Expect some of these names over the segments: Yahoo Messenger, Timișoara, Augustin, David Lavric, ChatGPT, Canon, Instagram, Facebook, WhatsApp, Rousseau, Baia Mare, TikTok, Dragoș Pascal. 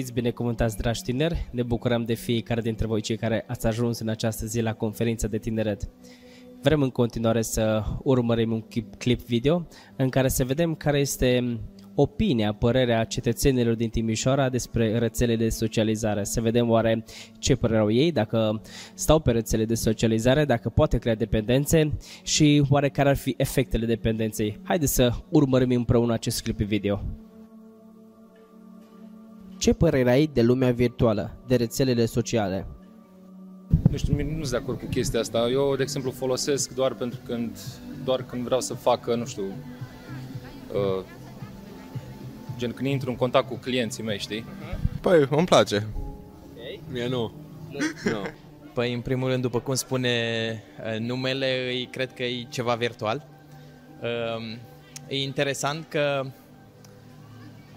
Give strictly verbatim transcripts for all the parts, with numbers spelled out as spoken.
fiți binecuvântați, dragi tineri, ne bucurăm de fiecare dintre voi cei care ați ajuns în această zi la conferința de tineret. Vrem în continuare să urmărim un clip video în care să vedem care este opinia, părerea cetățenilor din Timișoara despre rețelele de socializare. Să vedem oare ce părere au ei, dacă stau pe rețele de socializare, dacă poate crea dependențe și oare care ar fi efectele dependenței. Haideți să urmărim împreună acest clip video. Ce părere ai de lumea virtuală, de rețelele sociale? Nu știu, nu sunt de acord cu chestia asta. Eu, de exemplu, folosesc doar pentru când, doar când vreau să fac, nu știu, uh, gen când intru în contact cu clienții mei, știi? Păi, îmi place. Okay. Mie nu. nu. No. Păi, în primul rând, după cum spune numele, cred că e ceva virtual. Uh, e interesant că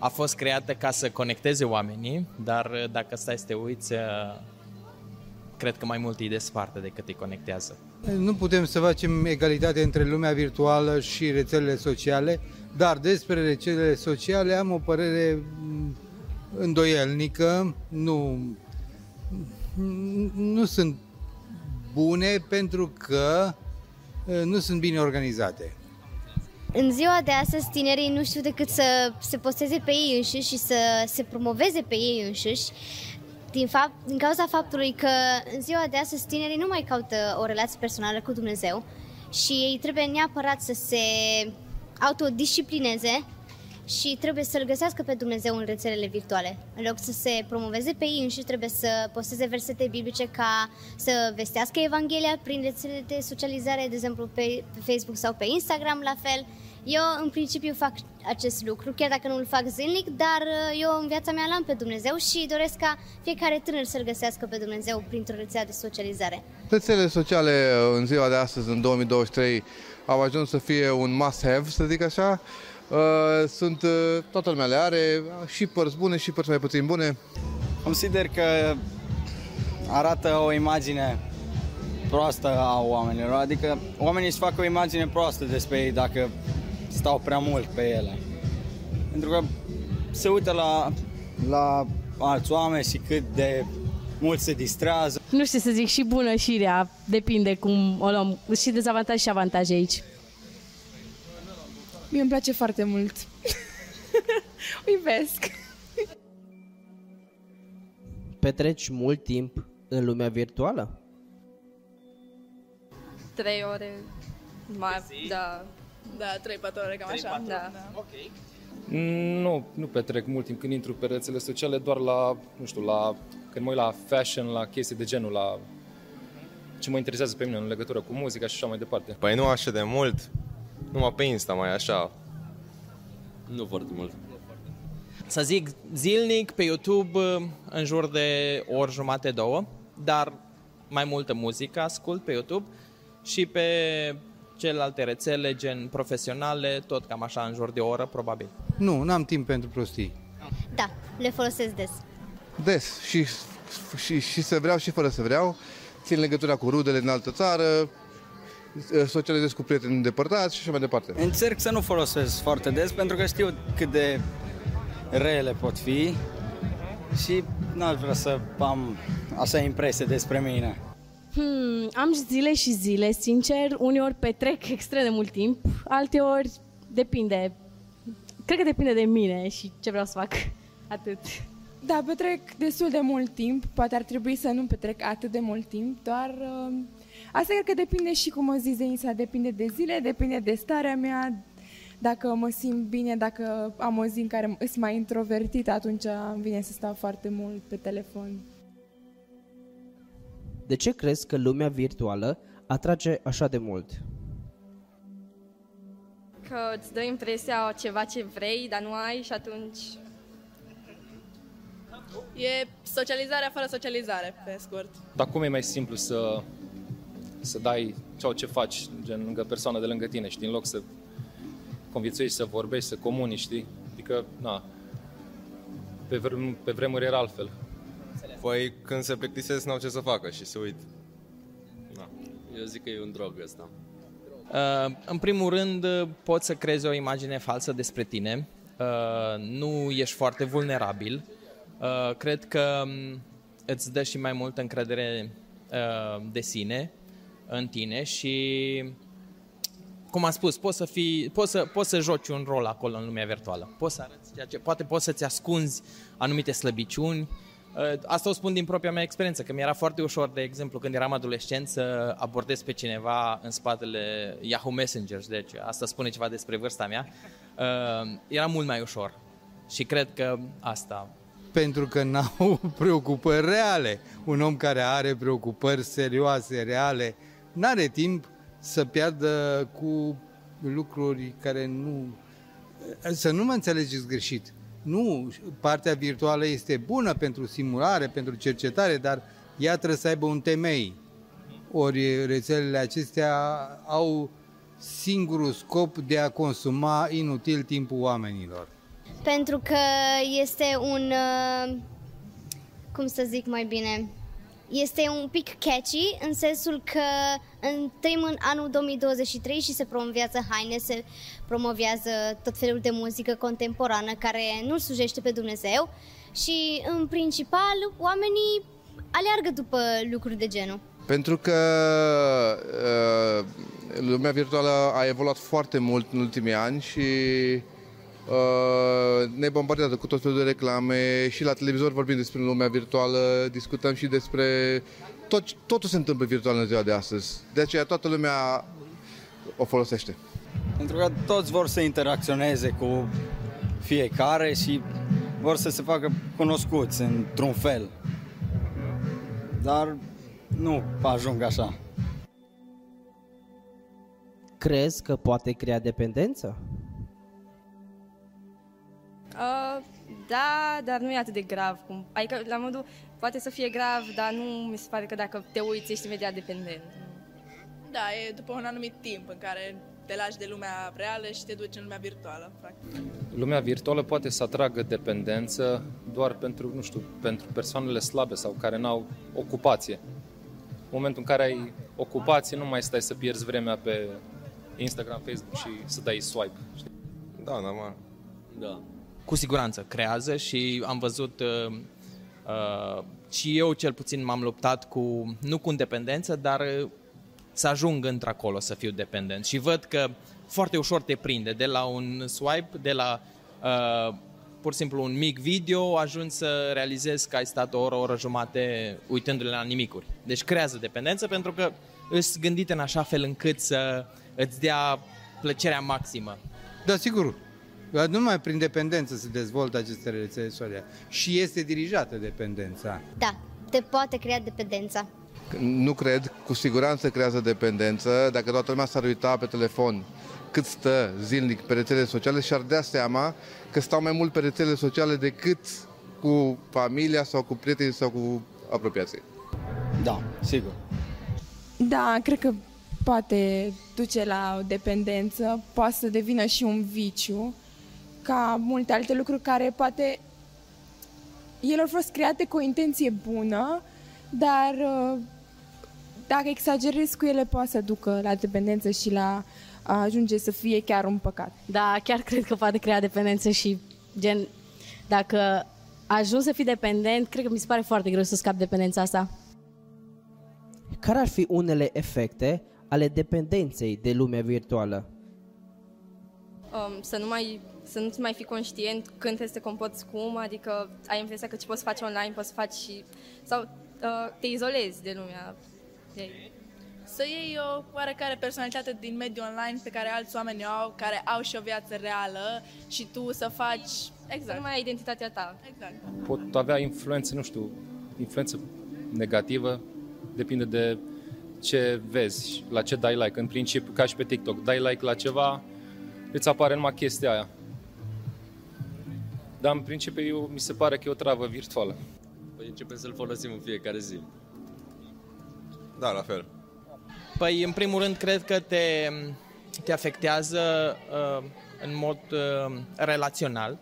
a fost creată ca să conecteze oamenii, dar dacă stai să te uiți, cred că mai mult îi desparte decât îi conectează. Nu putem să facem egalitate între lumea virtuală și rețelele sociale, dar despre rețelele sociale am o părere îndoielnică. Nu, nu sunt bune pentru că nu sunt bine organizate. În ziua de astăzi, tinerii nu știu decât să se posteze pe ei înșiși și să se promoveze pe ei înșiși din, fapt, din cauza faptului că în ziua de astăzi tinerii nu mai caută o relație personală cu Dumnezeu și ei trebuie neapărat să se autodisciplineze și trebuie să-L găsească pe Dumnezeu în rețelele virtuale. În loc să se promoveze pe ei înșiși, trebuie să posteze versete biblice ca să vestească Evanghelia prin rețelele de socializare, de exemplu pe Facebook sau pe Instagram la fel. Eu în principiu fac acest lucru, chiar dacă nu-l fac zilnic, dar eu în viața mea l-am pe Dumnezeu și doresc ca fiecare tânăr să-L găsească pe Dumnezeu printr-o rețea de socializare. Rețelele sociale în ziua de astăzi, în două mii douăzeci și trei, au ajuns să fie un must-have, să zic așa. Sunt, toată lumea le are, și părți bune și părți mai puțin bune. Consider că arată o imagine proastă a oamenilor, adică oamenii își fac o imagine proastă despre ei dacă stau prea mult pe ele. Pentru că se uită la, la alți oameni și cât de mult se distrează. Nu știu să zic și bună și rea, depinde cum o luăm, și dezavantaje și avantaje aici. Mie îmi place foarte mult. O iubesc. Petreci mult timp în lumea virtuală? Trei ore. Ma, da, da, trei, patru ore, cam trei, așa. Da. Da. Okay. Nu, nu petrec mult timp când intru pe rețele sociale, doar la, nu știu, la, când mă uit la fashion, la chestii de genul, la ce mă interesează pe mine în legătură cu muzica și așa mai departe. Păi nu așa de mult. Numai pe Insta, mai așa. Nu foarte mult. Să zic zilnic, pe YouTube, în jur de o oră jumate, două, dar mai multă muzică ascult pe YouTube și pe celelalte rețele, gen profesionale, tot cam așa, în jur de o oră, probabil. Nu, n-am timp pentru prostii. Da, le folosesc des. Des și, și, și să vreau și fără să vreau. Țin legătura cu rudele în altă țară, socializez cu prieteni îndepărtați și așa mai departe. Încerc să nu folosesc foarte des pentru că știu cât de rele pot fi și n-aș vrea să am așa impresie despre mine. Hmm, am zile și zile, sincer, uneori petrec extrem de mult timp, alteori depinde. Cred că depinde de mine și ce vreau să fac. Atât. Da, petrec destul de mult timp, poate ar trebui să nu petrec atât de mult timp, doar... Uh... Asta cred că depinde și, cum o zis Denisa, depinde de zile, depinde de starea mea, dacă mă simt bine, dacă am o zi în care sunt mai introvertit, atunci îmi vine să stau foarte mult pe telefon. De ce crezi că lumea virtuală atrage așa de mult? Că îți dă impresia ceva ce vrei, dar nu ai și atunci... E socializarea fără socializare, pe scurt. Dar cum e mai simplu să... să dai ceau ce faci, gen lângă persoană de lângă tine, știi, în loc să conviețuiești, să vorbești, să comuni, știi? Adică, na, pe, vrem, pe vremuri era altfel. Păi când se plictisesc, n-au ce să facă și se uit. Na. Eu zic că e un drog ăsta. Uh, în primul rând, poți să creezi o imagine falsă despre tine, uh, nu ești foarte vulnerabil, Uh, cred că îți dă și mai multă încredere uh, de sine, în tine și, cum am spus, poți să, fii, poți, să, poți să joci un rol acolo în lumea virtuală. Poți să arăți ceea ce, poate poți să-ți ascunzi anumite slăbiciuni. Asta o spun din propria mea experiență, că mi-era foarte ușor, de exemplu, când eram adolescent, să abordez pe cineva în spatele Yahoo Messenger. Deci asta spune ceva despre vârsta mea. Era mult mai ușor și cred că asta... Pentru că n-au preocupări reale. Un om care are preocupări serioase, reale, n-are timp să piardă cu lucruri care nu... Să nu mă înțelegeți greșit. Nu, partea virtuală este bună pentru simulare, pentru cercetare, dar ea trebuie să aibă un temei. Ori rețelele acestea au singurul scop de a consuma inutil timpul oamenilor. Pentru că este un, cum să zic mai bine, este un pic catchy în sensul că trăim în anul două mii douăzeci și trei și se promovează haine, se promovează tot felul de muzică contemporană care nu-L slujește pe Dumnezeu și în principal oamenii aleargă după lucruri de genul. Pentru că uh, lumea virtuală a evoluat foarte mult în ultimii ani și... Uh, ne bombardează cu tot felul de reclame și la televizor vorbim despre lumea virtuală, discutăm și despre tot, totul se întâmplă virtual în ziua de astăzi. De aceea toată lumea o folosește. Pentru că toți vor să interacționeze cu fiecare și vor să se facă cunoscuți într-un fel. Dar nu ajung așa. Crezi că poate crea dependență? Uh, da, dar nu e atât de grav cum. Adică, la modul, poate să fie grav, dar nu mi se pare că dacă te uiți ești imediat dependent. Da, e după un anumit timp în care te lași de lumea reală și te duci în lumea virtuală, practic. Lumea virtuală poate să atragă dependență doar pentru, nu știu, pentru persoanele slabe sau care n-au ocupație. În momentul în care ai ocupație, nu mai stai să pierzi vremea pe Instagram, Facebook și să dai swipe, știi? Da, da, mă. Da. Cu siguranță creează și am văzut uh, uh, și eu cel puțin m-am luptat cu, nu cu dependență, dar uh, să ajung într-acolo să fiu dependent și văd că foarte ușor te prinde de la un swipe, de la uh, pur și simplu un mic video, ajungi să realizezi că ai stat o oră, o oră jumate uitându-le la nimicuri. Deci creează dependență pentru că îți gândite în așa fel încât să îți dea plăcerea maximă. Da, sigur. Numai prin dependență se dezvoltă aceste rețele sociale și este dirijată dependența. Da, te poate crea dependența. Nu cred, cu siguranță creează dependență. Dacă toată lumea s-ar uita pe telefon cât stă zilnic pe rețele sociale și-ar dea seama că stau mai mult pe rețele sociale decât cu familia sau cu prietenii sau cu apropiații. Da, sigur. Da, cred că poate duce la o dependență, poate să devină și un viciu, ca multe alte lucruri care poate ele au fost create cu o intenție bună, dar dacă exagerezi cu ele poate să ducă la dependență și la a ajunge să fie chiar un păcat. Da, chiar cred că poate crea dependență și gen dacă ajungi să fii dependent, cred că mi se pare foarte greu să scapi dependența asta. Care ar fi unele efecte ale dependenței de lumea virtuală? Um, să nu mai să nu-ți mai fii conștient când trebuie să te comporți cum, adică ai impresia că ce poți face online, poți face și... sau uh, te izolezi de lumea. De-ai. Să iei o oarecare personalitate din mediul online pe care alți oameni au, care au și o viață reală și tu să faci... Exact. Să nu mai ai identitatea ta. Exact. Pot avea influențe, nu știu, influență negativă, depinde de ce vezi, la ce dai like. În principiu, ca și pe TikTok, dai like la ceva... Îți apare numai chestia aia. Dar în principiu eu, mi se pare că e o travă virtuală. Păi începem să-l folosim în fiecare zi. Da, la fel. Păi în primul rând cred că te, te afectează uh, în mod uh, relațional.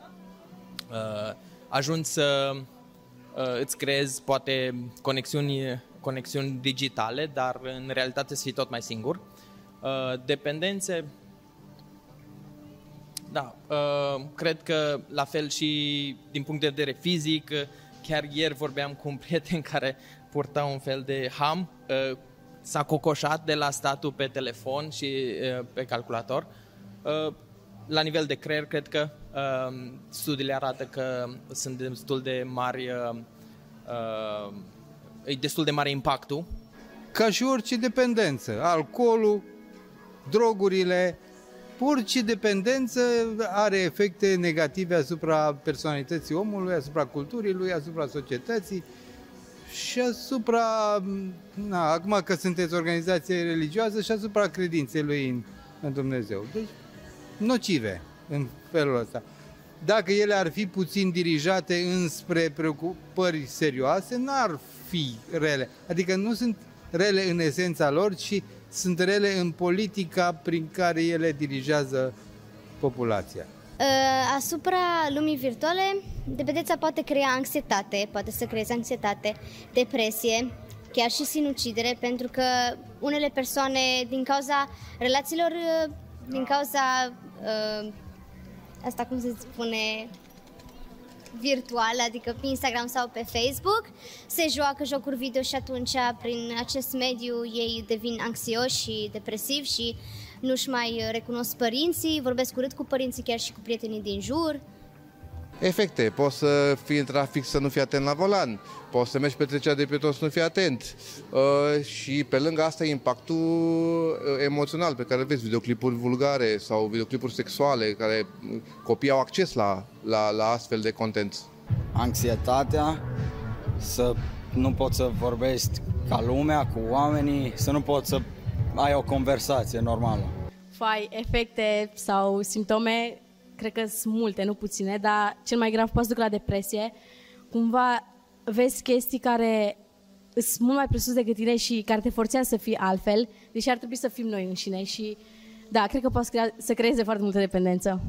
Uh, ajungi să uh, îți creezi poate conexiuni, conexiuni digitale, dar în realitate să fii tot mai singur. Uh, dependențe... Da, cred că la fel și din punct de vedere fizic Chiar ieri vorbeam cu un prieten care purta un fel de ham, uh, s-a cocoșat de la statul pe telefon și uh, pe calculator. Uh, la nivel de creier, cred că uh, studiile arată că sunt destul de mari, uh, uh, e destul de mare impactul. Ca și orice dependență, alcoolul, drogurile, orice dependență are efecte negative asupra personalității omului, asupra culturii lui, asupra societății și asupra, na, acum că sunteți organizație religioasă, și asupra credinței lui în, în Dumnezeu. Deci, nocive în felul ăsta. Dacă ele ar fi puțin dirijate înspre preocupări serioase, n-ar fi rele. Adică nu sunt rele în esența lor, ci sunt rele în politica prin care ele dirigează populația. Asupra lumii virtuale, dependența poate crea anxietate, poate să creeze anxietate, depresie, chiar și sinucidere, pentru că unele persoane, din cauza relațiilor, din cauza, asta cum se spune, virtual, adică pe Instagram sau pe Facebook, se joacă jocuri video și atunci prin acest mediu ei devin anxioși și depresivi și nu-și mai recunosc părinții, vorbesc urât cu părinții, chiar și cu prietenii din jur. Efecte, poți să fii în trafic să nu fii atent la volan, poți să mergi pe trecerea de pieton să nu fii atent uh, și pe lângă asta impactul emoțional pe care vezi, videoclipuri vulgare sau videoclipuri sexuale, care copiii au acces la, la, la astfel de content. Anxietatea, să nu poți să vorbești ca lumea, cu oamenii, să nu poți să ai o conversație normală. Fai, efecte sau simptome... Cred că sunt multe, nu puține, dar cel mai grav poate să duc la depresie. Cumva vezi chestii care sunt mult mai presus decât tine și care te forțează să fii altfel, deși ar trebui să fim noi înșine și da, cred că poate să creeze foarte multă dependență.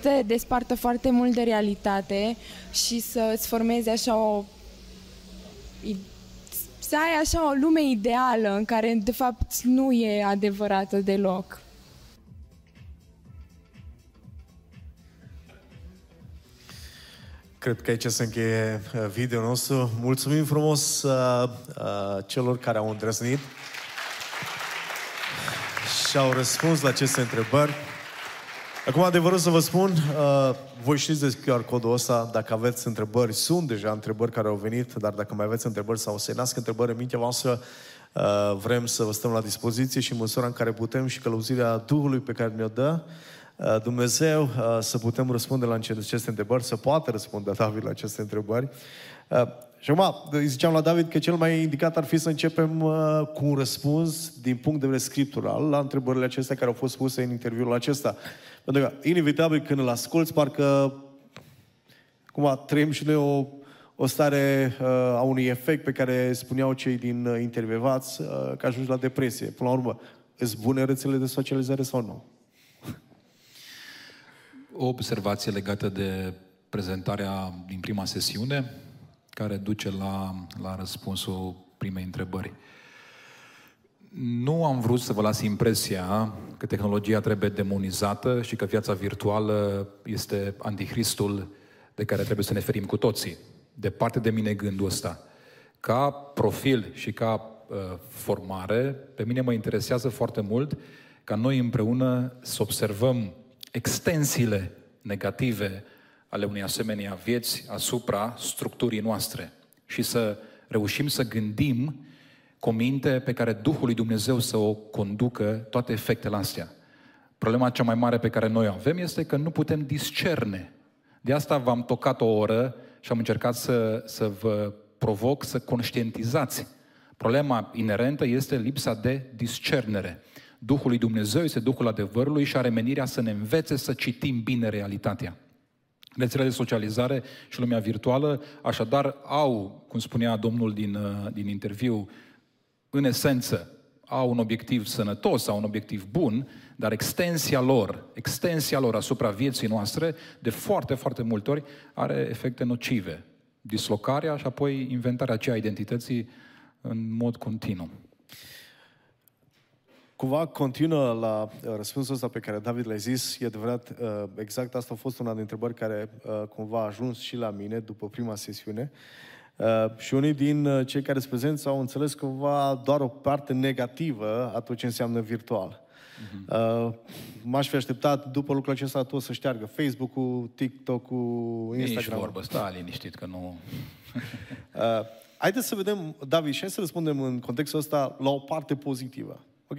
Te despartă foarte mult de realitate și să-ți formezi așa o... să ai așa o lume ideală în care de fapt nu e adevărată deloc. Cred că aici se încheie video-ul nostru. Mulțumim frumos uh, uh, celor care au îndrăznit și au răspuns la aceste întrebări. Acum, adevărul să vă spun, uh, voi știți despre Q R codul ăsta, dacă aveți întrebări, sunt deja întrebări care au venit, dar dacă mai aveți întrebări sau se nasc întrebări în mintea voastră, uh, vrem să vă stăm la dispoziție și în măsura în care putem și călăuzirea Duhului pe care ne-o dă, Dumnezeu, să putem răspunde la aceste întrebări, să poată răspunde David la aceste întrebări. Și acum, îi ziceam la David că cel mai indicat ar fi să începem cu un răspuns din punct de vedere scriptural la întrebările acestea care au fost puse în interviul acesta. Pentru că, inevitabil, când îl asculți, parcă acum trăim și noi o, o stare a unui efect pe care spuneau cei din intervievați că ajungi la depresie. Până la urmă, îți bune rețelele de socializare sau nu? O observație legată de prezentarea din prima sesiune, care duce la, la răspunsul primei întrebări. Nu am vrut să vă las impresia că tehnologia trebuie demonizată și că viața virtuală este antichristul de care trebuie să ne ferim cu toții. Departe de mine gândul ăsta. Ca profil și ca uh, formare, pe mine mă interesează foarte mult ca noi împreună să observăm extensiile negative ale unei asemenea vieți asupra structurii noastre și să reușim să gândim cu minte pe care Duhul lui Dumnezeu să o conducă toate efectele astea. Problema cea mai mare pe care noi o avem este că nu putem discerne. De asta v-am tocat o oră și am încercat să, să vă provoc să conștientizați. Problema inerentă este lipsa de discernere. Duhul lui Dumnezeu este Duhul adevărului și are menirea să ne învețe să citim bine realitatea. Rețelele de socializare și lumea virtuală, așadar, au, cum spunea domnul din, din interviu, în esență, au un obiectiv sănătos, au un obiectiv bun, dar extensia lor, extensia lor asupra vieții noastre, de foarte, foarte multe ori, are efecte nocive. Dislocarea și apoi inventarea aceea identității în mod continuu. Cumva continuă la răspunsul ăsta pe care David l-a zis, e adevărat, exact asta a fost una din întrebări care cumva a ajuns și la mine după prima sesiune. Uh, și unii din cei care sunt prezenți au înțeles cumva doar o parte negativă a tot ce înseamnă virtual. Uh-huh. Uh, m-aș fi așteptat după lucrul acesta tot să șteargă Facebook-ul, TikTok-ul, Instagram-ul. Nici vorbă, sta liniștit că nu... uh, haideți să vedem, David, și hai să răspundem în contextul ăsta la o parte pozitivă. Ok,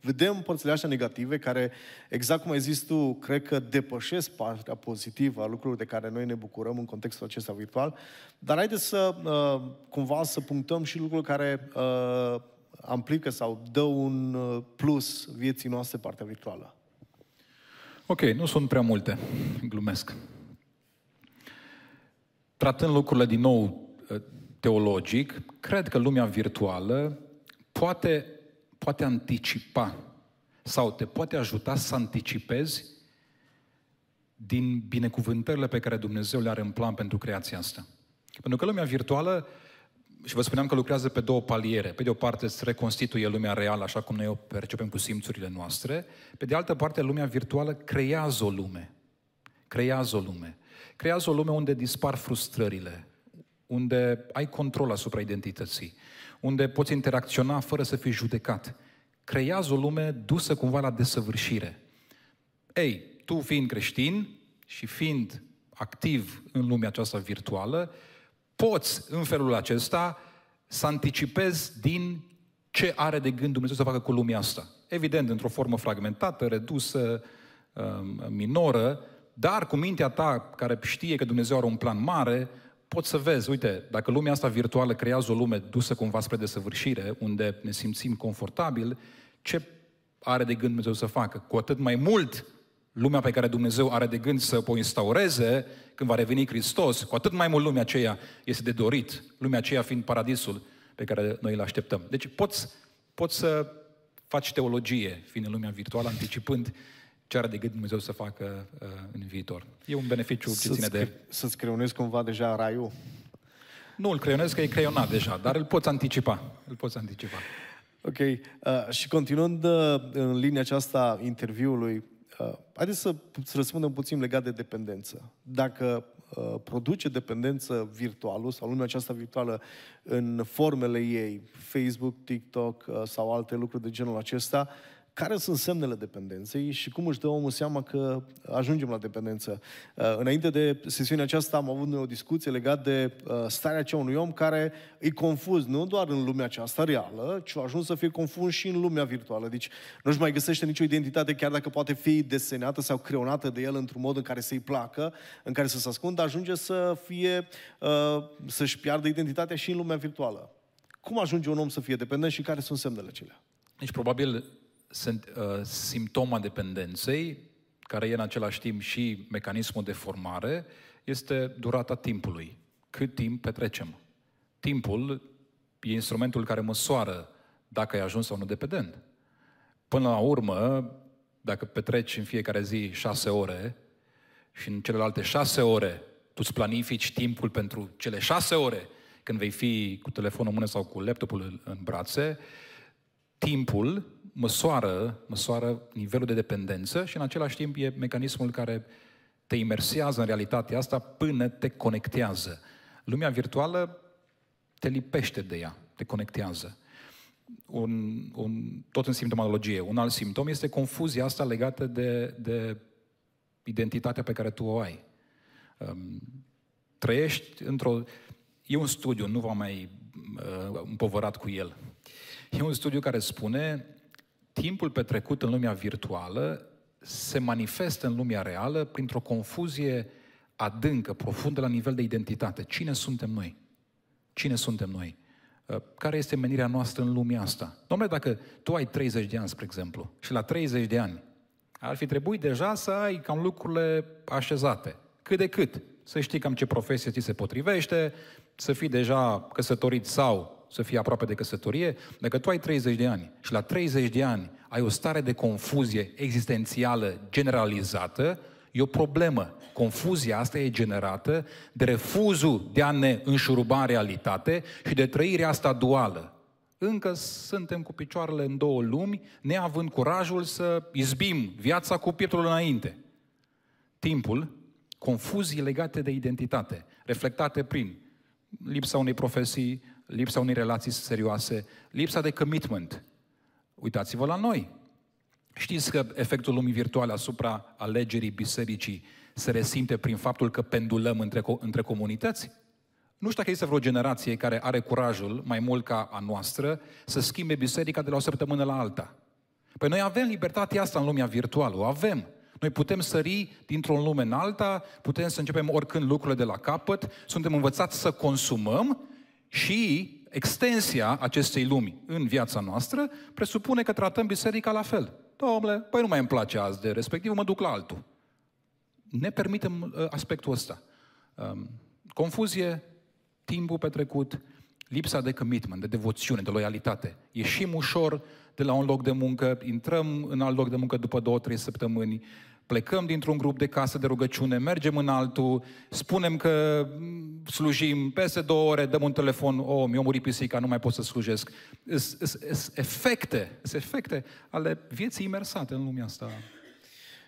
vedem părțile astea negative care, exact cum ai zis tu, cred că depășesc partea pozitivă a lucrurilor de care noi ne bucurăm în contextul acesta virtual, dar haideți să uh, cumva să punctăm și lucruri care uh, amplifică sau dă un plus vieții noastre partea virtuală. Ok, nu sunt prea multe, glumesc. Tratând lucrurile din nou teologic, cred că lumea virtuală poate poate anticipa sau te poate ajuta să anticipezi din binecuvântările pe care Dumnezeu le are în plan pentru creația asta. Pentru că lumea virtuală, și vă spuneam că lucrează pe două paliere, pe de o parte se reconstituie lumea reală, așa cum noi o percepem cu simțurile noastre, pe de altă parte lumea virtuală creează o lume. Creează o lume. Creează o lume unde dispar frustrările, unde ai control asupra identității, unde poți interacționa fără să fii judecat. Creează o lume dusă cumva la desăvârșire. Ei, tu fiind creștin și fiind activ în lumea aceasta virtuală, poți în felul acesta să anticipezi din ce are de gând Dumnezeu să facă cu lumea asta. Evident, într-o formă fragmentată, redusă, minoră, dar cu mintea ta, care știe că Dumnezeu are un plan mare, poți să vezi, uite, dacă lumea asta virtuală creează o lume dusă cumva spre desăvârșire, unde ne simțim confortabil, ce are de gând Dumnezeu să facă? Cu atât mai mult lumea pe care Dumnezeu are de gând să o instaureze când va reveni Hristos, cu atât mai mult lumea aceea este de dorit, lumea aceea fiind paradisul pe care noi îl așteptăm. Deci poți, poți să faci teologie, fiind în lumea virtuală, anticipând ce are de gând Dumnezeu să facă uh, în viitor. E un beneficiu ce ține de... Să-ți creionezi cumva deja raiul? Nu, îl creionezi că e creionat deja, dar îl poți anticipa. Îl poți anticipa. Ok. Uh, și continuând uh, în linia aceasta interviului, uh, haideți să, să răspundem puțin legat de dependență. Dacă uh, produce dependență virtualul sau lumea aceasta virtuală în formele ei, Facebook, TikTok uh, sau alte lucruri de genul acesta, care sunt semnele dependenței și cum își dă omul seama că ajungem la dependență? Înainte de sesiunea aceasta am avut noi o discuție legată de starea aceea unui om care e confuz nu doar în lumea aceasta reală, ci a ajuns să fie confuz și în lumea virtuală. Deci nu-și mai găsește nicio identitate, chiar dacă poate fi desenată sau creonată de el într-un mod în care să-i placă, în care să se ascundă, ajunge să fie, să-și piardă identitatea și în lumea virtuală. Cum ajunge un om să fie dependent și care sunt semnele acelea? Deci probabil Sunt, uh, simptoma dependenței, care e în același timp și mecanismul de formare, este durata timpului. Cât timp petrecem? Timpul e instrumentul care măsoară dacă ai ajuns sau nu dependent. Până la urmă, dacă petreci în fiecare zi șase ore și în celelalte șase ore tu îți planifici timpul pentru cele șase ore când vei fi cu telefonul în mână sau cu laptopul în brațe, timpul măsoară, măsoară nivelul de dependență și în același timp e mecanismul care te imersează în realitatea asta până te conectează. Lumea virtuală te lipește de ea, te conectează. Un, un, tot în simptomologie. Un alt simptom este confuzia asta legată de, de identitatea pe care tu o ai. Um, trăiești într-o... E un studiu, nu v-am mai uh, împovărat cu el. E un studiu care spune... Timpul petrecut în lumea virtuală se manifestă în lumea reală printr-o confuzie adâncă, profundă, la nivel de identitate. Cine suntem noi? Cine suntem noi? Care este menirea noastră în lumea asta? Dom'le, dacă tu ai treizeci de ani, spre exemplu, și la treizeci de ani ar fi trebuit deja să ai cam lucrurile așezate. Cât de cât. Să știi cam ce profesie ți se potrivește, să fii deja căsătorit sau... să fii aproape de căsătorie, dacă tu ai treizeci de ani și la treizeci de ani ai o stare de confuzie existențială generalizată, e o problemă. Confuzia asta e generată de refuzul de a ne înșuruba în realitate și de trăirea asta duală. Încă suntem cu picioarele în două lumi, neavând curajul să izbim viața cu pietrul înainte. Timpul, confuzii legate de identitate, reflectate prin lipsa unei profesii, lipsa unei relații serioase, lipsa de commitment. Uitați-vă la noi. Știți că efectul lumii virtuale asupra alegerii bisericii se resimte prin faptul că pendulăm între, între comunități? Nu știu dacă este vreo generație care are curajul, mai mult ca a noastră, să schimbe biserica de la o săptămână la alta. Păi noi avem libertatea asta în lumea virtuală, o avem. Noi putem sări dintr-o lume în alta, putem să începem oricând lucrurile de la capăt, suntem învățați să consumăm și extensia acestei lumi în viața noastră presupune că tratăm biserica la fel. Dom'le, păi nu mai îmi place azi de respectiv, mă duc la altul. Ne permitem aspectul ăsta. Confuzie, timpul petrecut, lipsa de commitment, de devoțiune, de loialitate. Ieșim ușor de la un loc de muncă, intrăm în alt loc de muncă după două, trei săptămâni, plecăm dintr-un grup de casă de rugăciune, mergem în altul, spunem că slujim peste două ore, dăm un telefon, oh, mi-a murit pisica, nu mai pot să slujesc. Sunt efecte, sunt efecte ale vieții imersate în lumea asta.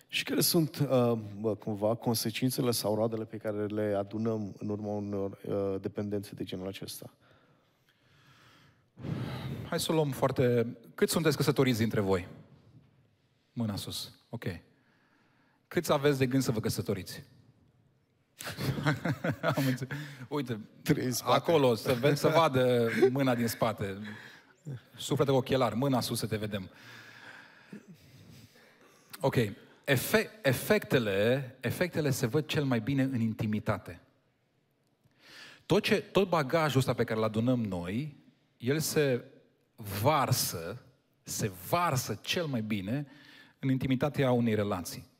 Și care sunt, uh, cumva, consecințele sau roadele pe care le adunăm în urma unor uh, dependențe de genul acesta? Hai să o luăm foarte... Cât sunteți căsătoriți dintre voi? Mâna sus. Ok. Câți aveți de gând să vă căsătoriți? Am înțeles. Uite, acolo, să, ve- să vadă mâna din spate. Suflete ochelar, mâna sus să te vedem. Ok. Efe- efectele, efectele se văd cel mai bine în intimitate. Tot, ce, tot bagajul ăsta pe care îl adunăm noi, el se varsă, se varsă cel mai bine în intimitatea unei relații.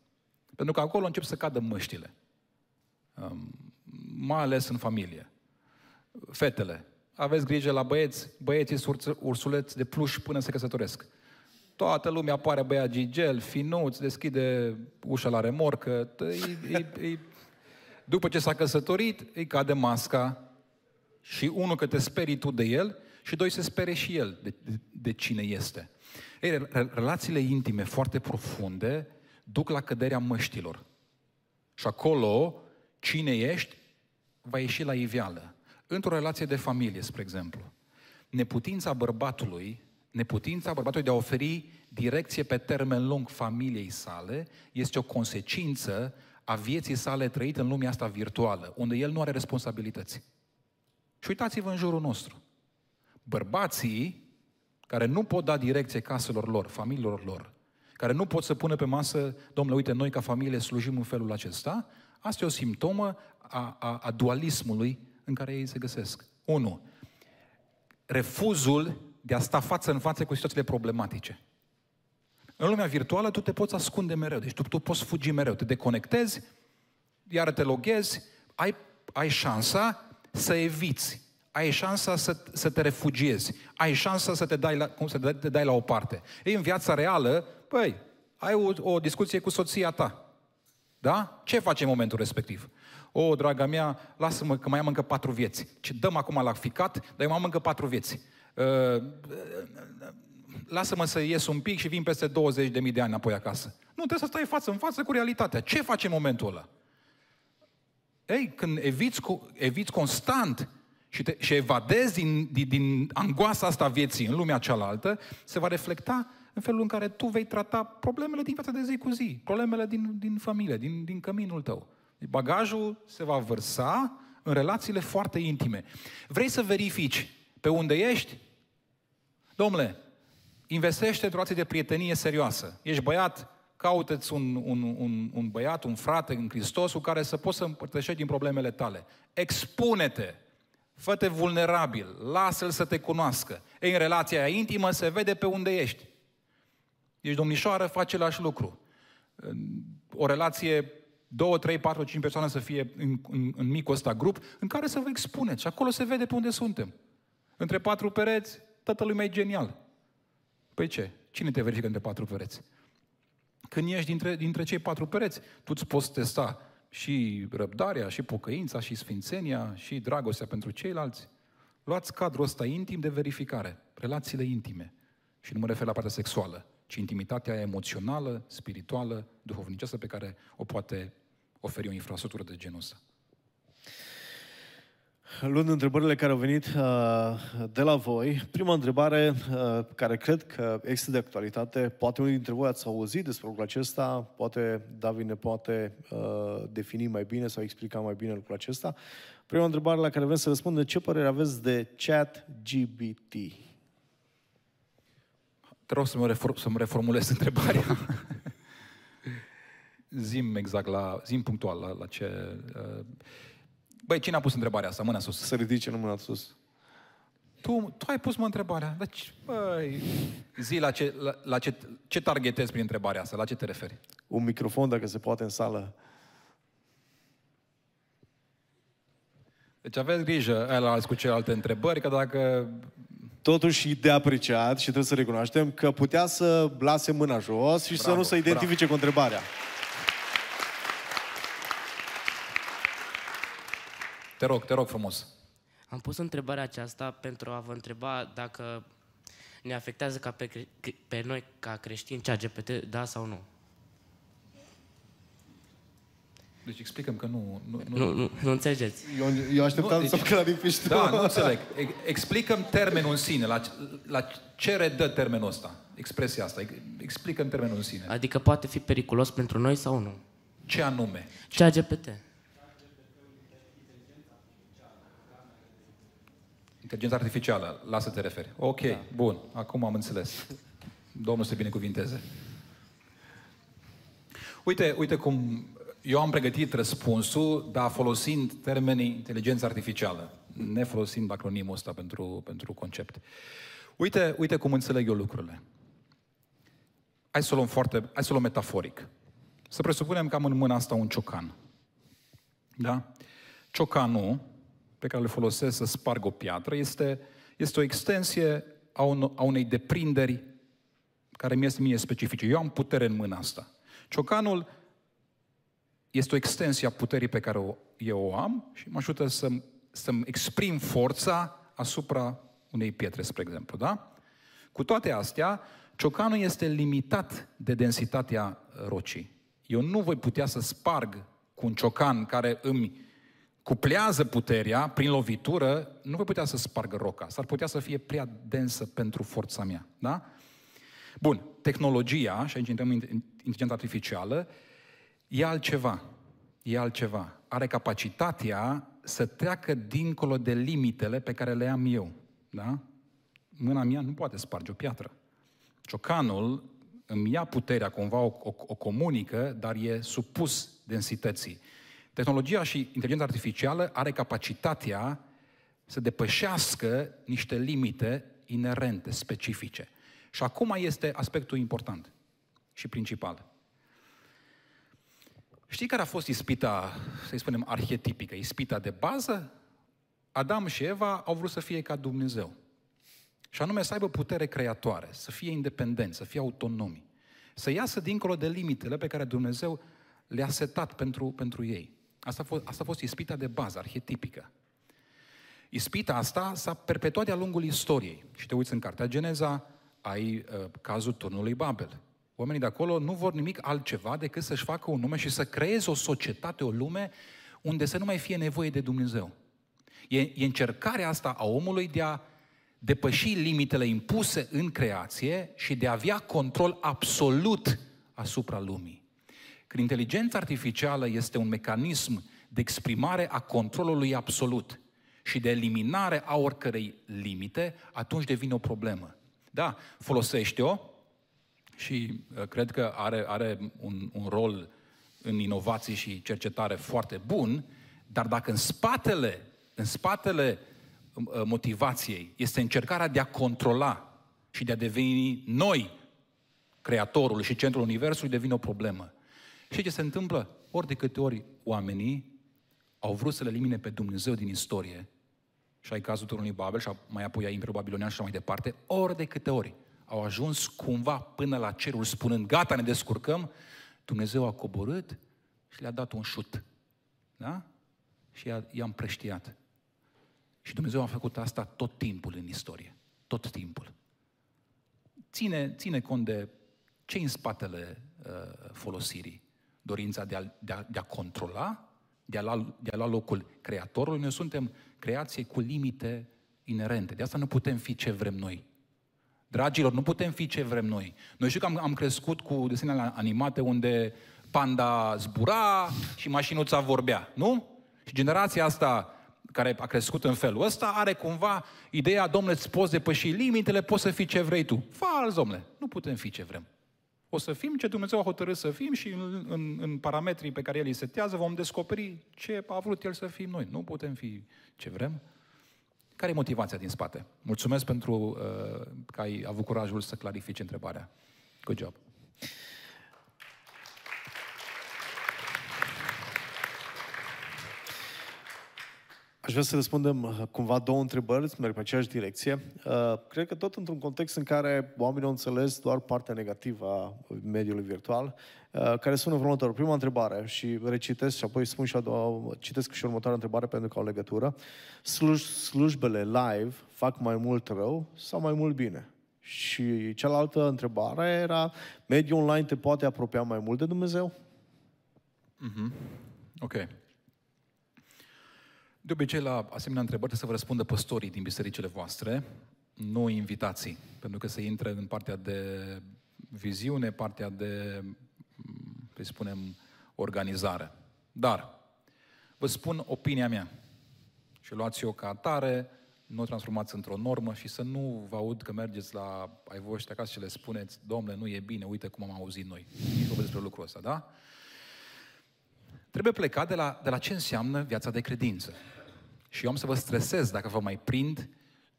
Pentru că acolo încep să cadă măștile. Um, mai ales în familie. Fetele, aveți grijă la băieți, băieții sunt ursuleți de pluș până se căsătoresc. Toată lumea apare băiat gigel, finuț, deschide ușa la remorcă. E, e, e... După ce s-a căsătorit, îi cade masca și unul că te sperii tu de el și doi se spere și el de, de, de cine este. Ei, relațiile intime foarte profunde duc la căderea măștilor. Și acolo, cine ești, va ieși la iveală. Într-o relație de familie, spre exemplu. Neputința bărbatului, neputința bărbatului de a oferi direcție pe termen lung familiei sale este o consecință a vieții sale trăite în lumea asta virtuală, unde el nu are responsabilități. Și uitați-vă în jurul nostru. Bărbații care nu pot da direcție caselor lor, familiilor lor, care nu pot să pună pe masă, domnule, uite, noi ca familie slujim în felul acesta, asta e o simptomă a, a, a dualismului în care ei se găsesc. Unu, refuzul de a sta față în față cu situațiile problematice. În lumea virtuală tu te poți ascunde mereu, deci tu, tu poți fugi mereu, te deconectezi, iar te loghezi, ai, ai șansa să eviți, ai șansa să, să te refugiezi, ai șansa să te dai la, cum, să te, te dai la o parte. Ei, în viața reală, păi, ai o, o discuție cu soția ta. Da? Ce faci în momentul respectiv? O, draga mea, lasă-mă că mai am încă patru vieți. Ce dăm acum la ficat, dar eu mai am încă patru vieți. Uh, lasă-mă să ies un pic și vin peste douăzeci de mii de ani înapoi acasă. Nu, trebuie să stai față în față cu realitatea. Ce faci în momentul ăla? Ei, când eviți, cu, eviți constant și, te, și evadezi din, din, din angoasa asta vieții în lumea cealaltă, se va reflecta în felul în care tu vei trata problemele din viața de zi cu zi, problemele din, din familie, din, din căminul tău. Bagajul se va vărsa în relațiile foarte intime. Vrei să verifici pe unde ești? Dom'le, investește într-o relație de prietenie serioasă. Ești băiat, caută-ți un, un, un, un băiat, un frate în Hristos cu care să poți să împărtășești din problemele tale. Expune-te! Fă-te vulnerabil! Lasă-l să te cunoască! Ei, în relația aia intimă se vede pe unde ești. Deci domnișoară, face același lucru. O relație, două, trei, patru, cinci persoane să fie în, în, în micul ăsta grup, în care să vă expuneți. Și acolo se vede pe unde suntem. Între patru pereți, tatălui meu e genial. Păi ce? Cine te verifică între patru pereți? Când ești dintre, dintre cei patru pereți, tu îți poți testa și răbdarea, și pocăința, și sfințenia, și dragostea pentru ceilalți. Luați cadrul ăsta intim de verificare. Relațiile intime. Și nu mă refer la partea sexuală, ci intimitatea emoțională, spirituală, duhovnicească pe care o poate oferi o infrastructură de genul ăsta. Luând întrebările care au venit uh, de la voi, prima întrebare uh, care cred că există de actualitate, poate unii dintre voi ați auzit despre lucrul acesta, poate David ne poate uh, defini mai bine sau explica mai bine lucrul acesta. Prima întrebare la care vrem să răspundem, ce părere aveți de ChatGPT? Te rog să-mi reform, să-mi reformulez întrebarea. Zim exact, la, zim punctual la, la ce... Uh, Băi, cine a pus întrebarea asta? Mâna sus. Să ridice în mâna sus. Tu, tu ai pus, mă, întrebarea. Deci, băi... Zi, la ce, la, la ce, ce targetezi prin întrebarea asta? La ce te referi? Un microfon, dacă se poate, în sală. Deci aveți grijă, aia la alți cu celelalte întrebări, că dacă... Totuși, de apreciat și trebuie să recunoaștem că putea să lase mâna jos și bravo, să nu se identifice bravo. cu întrebarea. Te rog, te rog frumos. Am pus întrebarea aceasta pentru a vă întreba dacă ne afectează ca pe, pe noi, ca creștini, ChatGPT, da sau nu. Deci explicăm că nu... Nu, nu, nu, nu, nu înțelegeți. Eu, eu așteptam nu, să deci, clarifici. Da, nu înțeleg. Explicăm termenul în sine. La, la ce redă termenul ăsta? Expresia asta. Explicăm termenul în sine. Adică poate fi periculos pentru noi sau nu? Ce anume? ChatGPT. Inteligența artificială, lasă te referi. Ok, da. Bun, acum am înțeles. Domnul să binecuvinteze. Uite, uite cum eu am pregătit răspunsul, dar folosind termenii inteligența artificială, ne folosind acronimul ăsta pentru, pentru concept. Uite, uite cum înțeleg eu lucrurile. Hai să o luăm foarte, hai să o luăm metaforic. Să presupunem că am în mâna asta un ciocan. Da? Ciocanul pe care le folosesc să sparg o piatră, este, este o extensie a, un, a unei deprinderi care mi este mie specifice. Eu am putere în mâna asta. Ciocanul este o extensie a puterii pe care o, eu o am și mă ajută să-mi, să-mi exprim forța asupra unei pietre, spre exemplu. Da? Cu toate astea, ciocanul este limitat de densitatea rocii. Eu nu voi putea să sparg cu un ciocan care îmi cuplează puterea prin lovitură, nu voi putea să spargă roca. S-ar putea să fie prea densă pentru forța mea. Da? Bun, tehnologia, și aici intrăm în inteligența artificială, e altceva. E altceva. Are capacitatea să treacă dincolo de limitele pe care le am eu. Da? Mâna mea nu poate sparge o piatră. Ciocanul îmi ia puterea, cumva o, o, o comunică, dar e supus densității. Tehnologia și inteligența artificială are capacitatea să depășească niște limite inerente, specifice. Și acum este aspectul important și principal. Știi care a fost ispita, să-i spunem, arhetipică, ispita de bază? Adam și Eva au vrut să fie ca Dumnezeu. Și anume să aibă putere creatoare, să fie independenți, să fie autonomi. Să iasă dincolo de limitele pe care Dumnezeu le-a setat pentru, pentru ei. Asta a, fost, asta a fost ispita de bază, arhetipică. Ispita asta s-a perpetuat de-a lungul istoriei. Și te uiți în cartea Geneza, ai uh, cazul turnului Babel. Oamenii de acolo nu vor nimic altceva decât să-și facă un nume și să creeze o societate, o lume, unde să nu mai fie nevoie de Dumnezeu. E, e încercarea asta a omului de a depăși limitele impuse în creație și de a avea control absolut asupra lumii. Când inteligența artificială este un mecanism de exprimare a controlului absolut și de eliminare a oricărei limite, atunci devine o problemă. Da, folosește-o și cred că are, are un, un rol în inovații și cercetare foarte bun, dar dacă în spatele, în spatele motivației este încercarea de a controla și de a deveni noi, creatorul și centrul universului, devine o problemă. Și ce se întâmplă? Ori de câte ori oamenii au vrut să le elimine pe Dumnezeu din istorie, și ai cazul turnului Babel și mai apoi ai Imperiul Babilonian și așa mai departe, ori de câte ori au ajuns cumva până la cerul spunând, gata, ne descurcăm, Dumnezeu a coborât și le-a dat un șut. Da? Și i-a, i-a împrăștiat. Și Dumnezeu a făcut asta tot timpul în istorie. Tot timpul. Ține, ține cont de ce în spatele uh, folosirii. Dorința de a, de, a, de a controla, de a lua, de a lua locul creatorului, noi suntem creații cu limite inerente. De asta nu putem fi ce vrem noi. Dragilor, nu putem fi ce vrem noi. Noi știu că am, am crescut cu desenele animate unde panda zbura și mașinuța vorbea, nu? Și generația asta care a crescut în felul ăsta are cumva ideea, domnule, îți poți depăși limitele, poți să fii ce vrei tu. Fals, domnule, nu putem fi ce vrem. O să fim ce Dumnezeu a hotărât să fim și în, în, în parametrii pe care El îi setează vom descoperi ce a vrut El să fim noi. Nu putem fi ce vrem. Care e motivația din spate? Mulțumesc pentru uh, că ai avut curajul să clarifici întrebarea. Good job! Aș vrea să răspundem cumva două întrebări, să merg pe aceeași direcție. Uh, cred că tot într-un context în care oamenii au înțeles doar partea negativă a mediului virtual, uh, care sună în următorul. Prima întrebare, și recitesc și apoi spun și a doua, citesc și următoarea întrebare pentru că au legătură. Sluj, slujbele live fac mai mult rău sau mai mult bine? Și cealaltă întrebare era, mediul online te poate apropia mai mult de Dumnezeu? Mm-hmm. Ok. De obicei, la asemenea întrebări, să vă răspundă păstorii din bisericile voastre, nu invitații, pentru că se intră în partea de viziune, partea de, să spunem, organizare. Dar vă spun opinia mea și luați-o ca atare, nu o transformați într-o normă și să nu vă aud că mergeți la ai voștri acasă și le spuneți, domnule, nu e bine, uite cum am auzit noi. Nici vorbesc despre lucrul ăsta, da? Trebuie plecat de la, de la ce înseamnă viața de credință. Și eu am să vă stresez, dacă vă mai prind,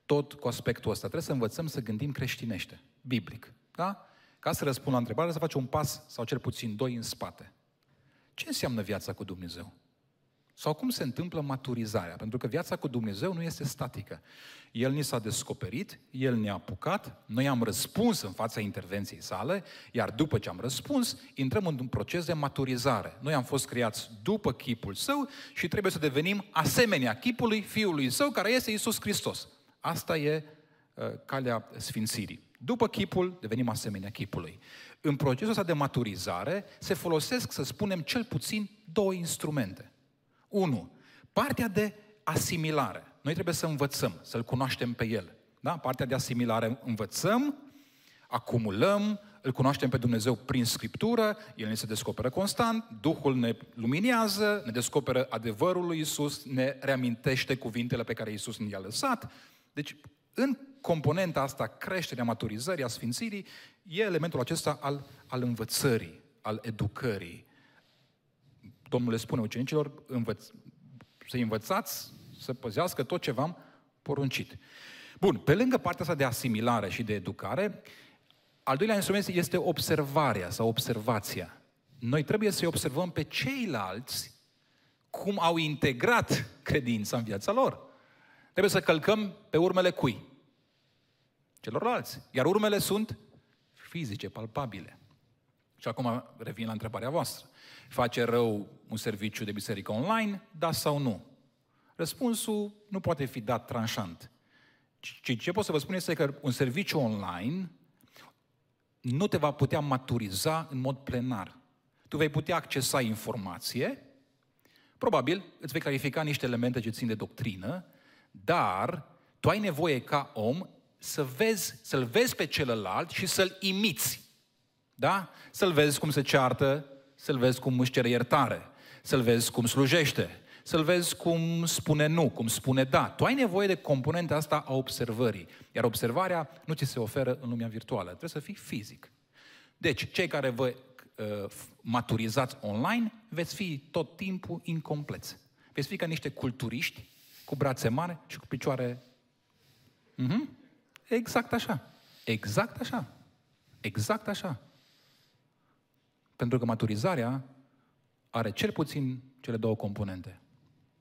tot cu aspectul ăsta. Trebuie să învățăm să gândim creștinește, biblic. Da? Ca să răspund la întrebare, să faci un pas sau cel puțin doi în spate. Ce înseamnă viața cu Dumnezeu? Sau cum se întâmplă maturizarea? Pentru că viața cu Dumnezeu nu este statică. El ni s-a descoperit, El ne-a apucat, noi am răspuns în fața intervenției sale, iar după ce am răspuns, intrăm într-un proces de maturizare. Noi am fost creați după chipul Său și trebuie să devenim asemenea chipului Fiului Său, care este Iisus Hristos. Asta e uh, calea sfințirii. După chipul, devenim asemenea chipului. În procesul ăsta de maturizare se folosesc, să spunem, cel puțin două instrumente. Unu, partea de asimilare. Noi trebuie să învățăm, să-L cunoaștem pe El. Da? Partea de asimilare învățăm, acumulăm, îl cunoaștem pe Dumnezeu prin Scriptură, El ne se descoperă constant, Duhul ne luminează, ne descoperă adevărul lui Iisus, ne reamintește cuvintele pe care Iisus ne-a lăsat. Deci, în componenta asta, creșterea, maturizării, a sfințirii, e elementul acesta al, al învățării, al educării. Domnul le spune ucenicilor, învăț, să învățați să păzească tot ce v-am poruncit. Bun, pe lângă partea asta de asimilare și de educare, al doilea instrument este observarea sau observația. Noi trebuie să-i observăm pe ceilalți cum au integrat credința în viața lor. Trebuie să călcăm pe urmele cui? Celorlalți. Iar urmele sunt fizice, palpabile. Și acum revin la întrebarea voastră. Face rău un serviciu de biserică online, da sau nu? Răspunsul nu poate fi dat tranșant. Ce, ce pot să vă spun este că un serviciu online nu te va putea maturiza în mod plenar. Tu vei putea accesa informație, probabil îți vei clarifica niște elemente ce țin de doctrină, dar tu ai nevoie ca om să vezi, să-l vezi pe celălalt și să-l imiți. Da? Să-l vezi cum se ceartă, să-l vezi cum își cere iertare, să-l vezi cum slujește, să-l vezi cum spune nu, cum spune da. Tu ai nevoie de componenta asta a observării. Iar observarea nu ți se oferă în lumea virtuală. Trebuie să fii fizic. Deci, cei care vă uh, maturizați online, veți fi tot timpul incompleți. Veți fi ca niște culturiști, cu brațe mari și cu picioare... Mm-hmm. Exact așa. Exact așa. Exact așa. Pentru că maturizarea are cel puțin cele două componente.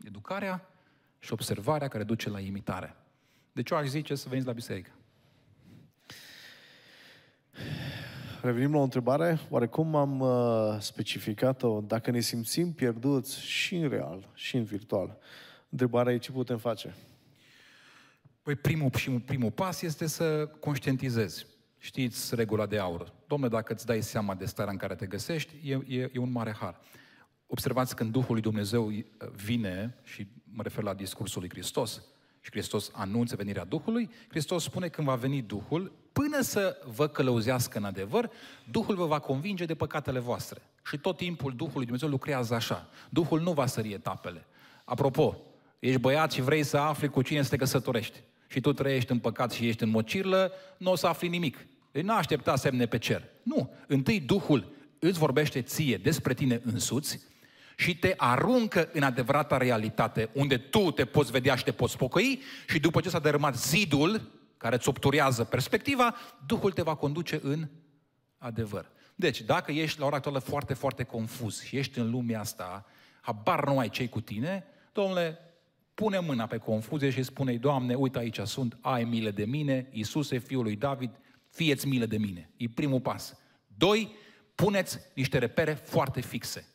Educarea și observarea care duce la imitare. Deci eu aș zice să veniți la biserică. Revenim la o întrebare. Oarecum am specificat-o. Dacă ne simțim pierduți și în real, și în virtual, întrebarea e ce putem face? Păi primul, primul pas este să conștientizezi. Știți regula de aur. Dom'le, dacă îți dai seama de starea în care te găsești, e, e, e un mare har. observați, când Duhul lui Dumnezeu vine, și mă refer la discursul lui Hristos, și Hristos anunță venirea Duhului, Hristos spune: când va veni Duhul, până să vă călăuzească în adevăr, Duhul vă va convinge de păcatele voastre. Și tot timpul Duhul lui Dumnezeu lucrează așa. Duhul nu va sări etapele. Apropo, ești băiat și vrei să afli cu cine să te căsătorești și tu trăiești în păcat și ești în mocirlă, nu o să afli nimic. Deci nu aștepta semne pe cer. Nu. Întâi Duhul îți vorbește ție despre tine însuți și te aruncă în adevărata realitate, unde tu te poți vedea și te poți pocăi, și după ce s-a dărâmat zidul care îți obturează perspectiva, Duhul te va conduce în adevăr. Deci, dacă ești la ora actuală foarte, foarte confuz și ești în lumea asta, habar nu ai ce-i cu tine, domnule, pune mâna pe confuzie și spune-i: Doamne, uite aici sunt, ai milă de mine, Iisuse, Fiul lui David, fie-ți milă de mine. E primul pas. Doi, puneți niște repere foarte fixe.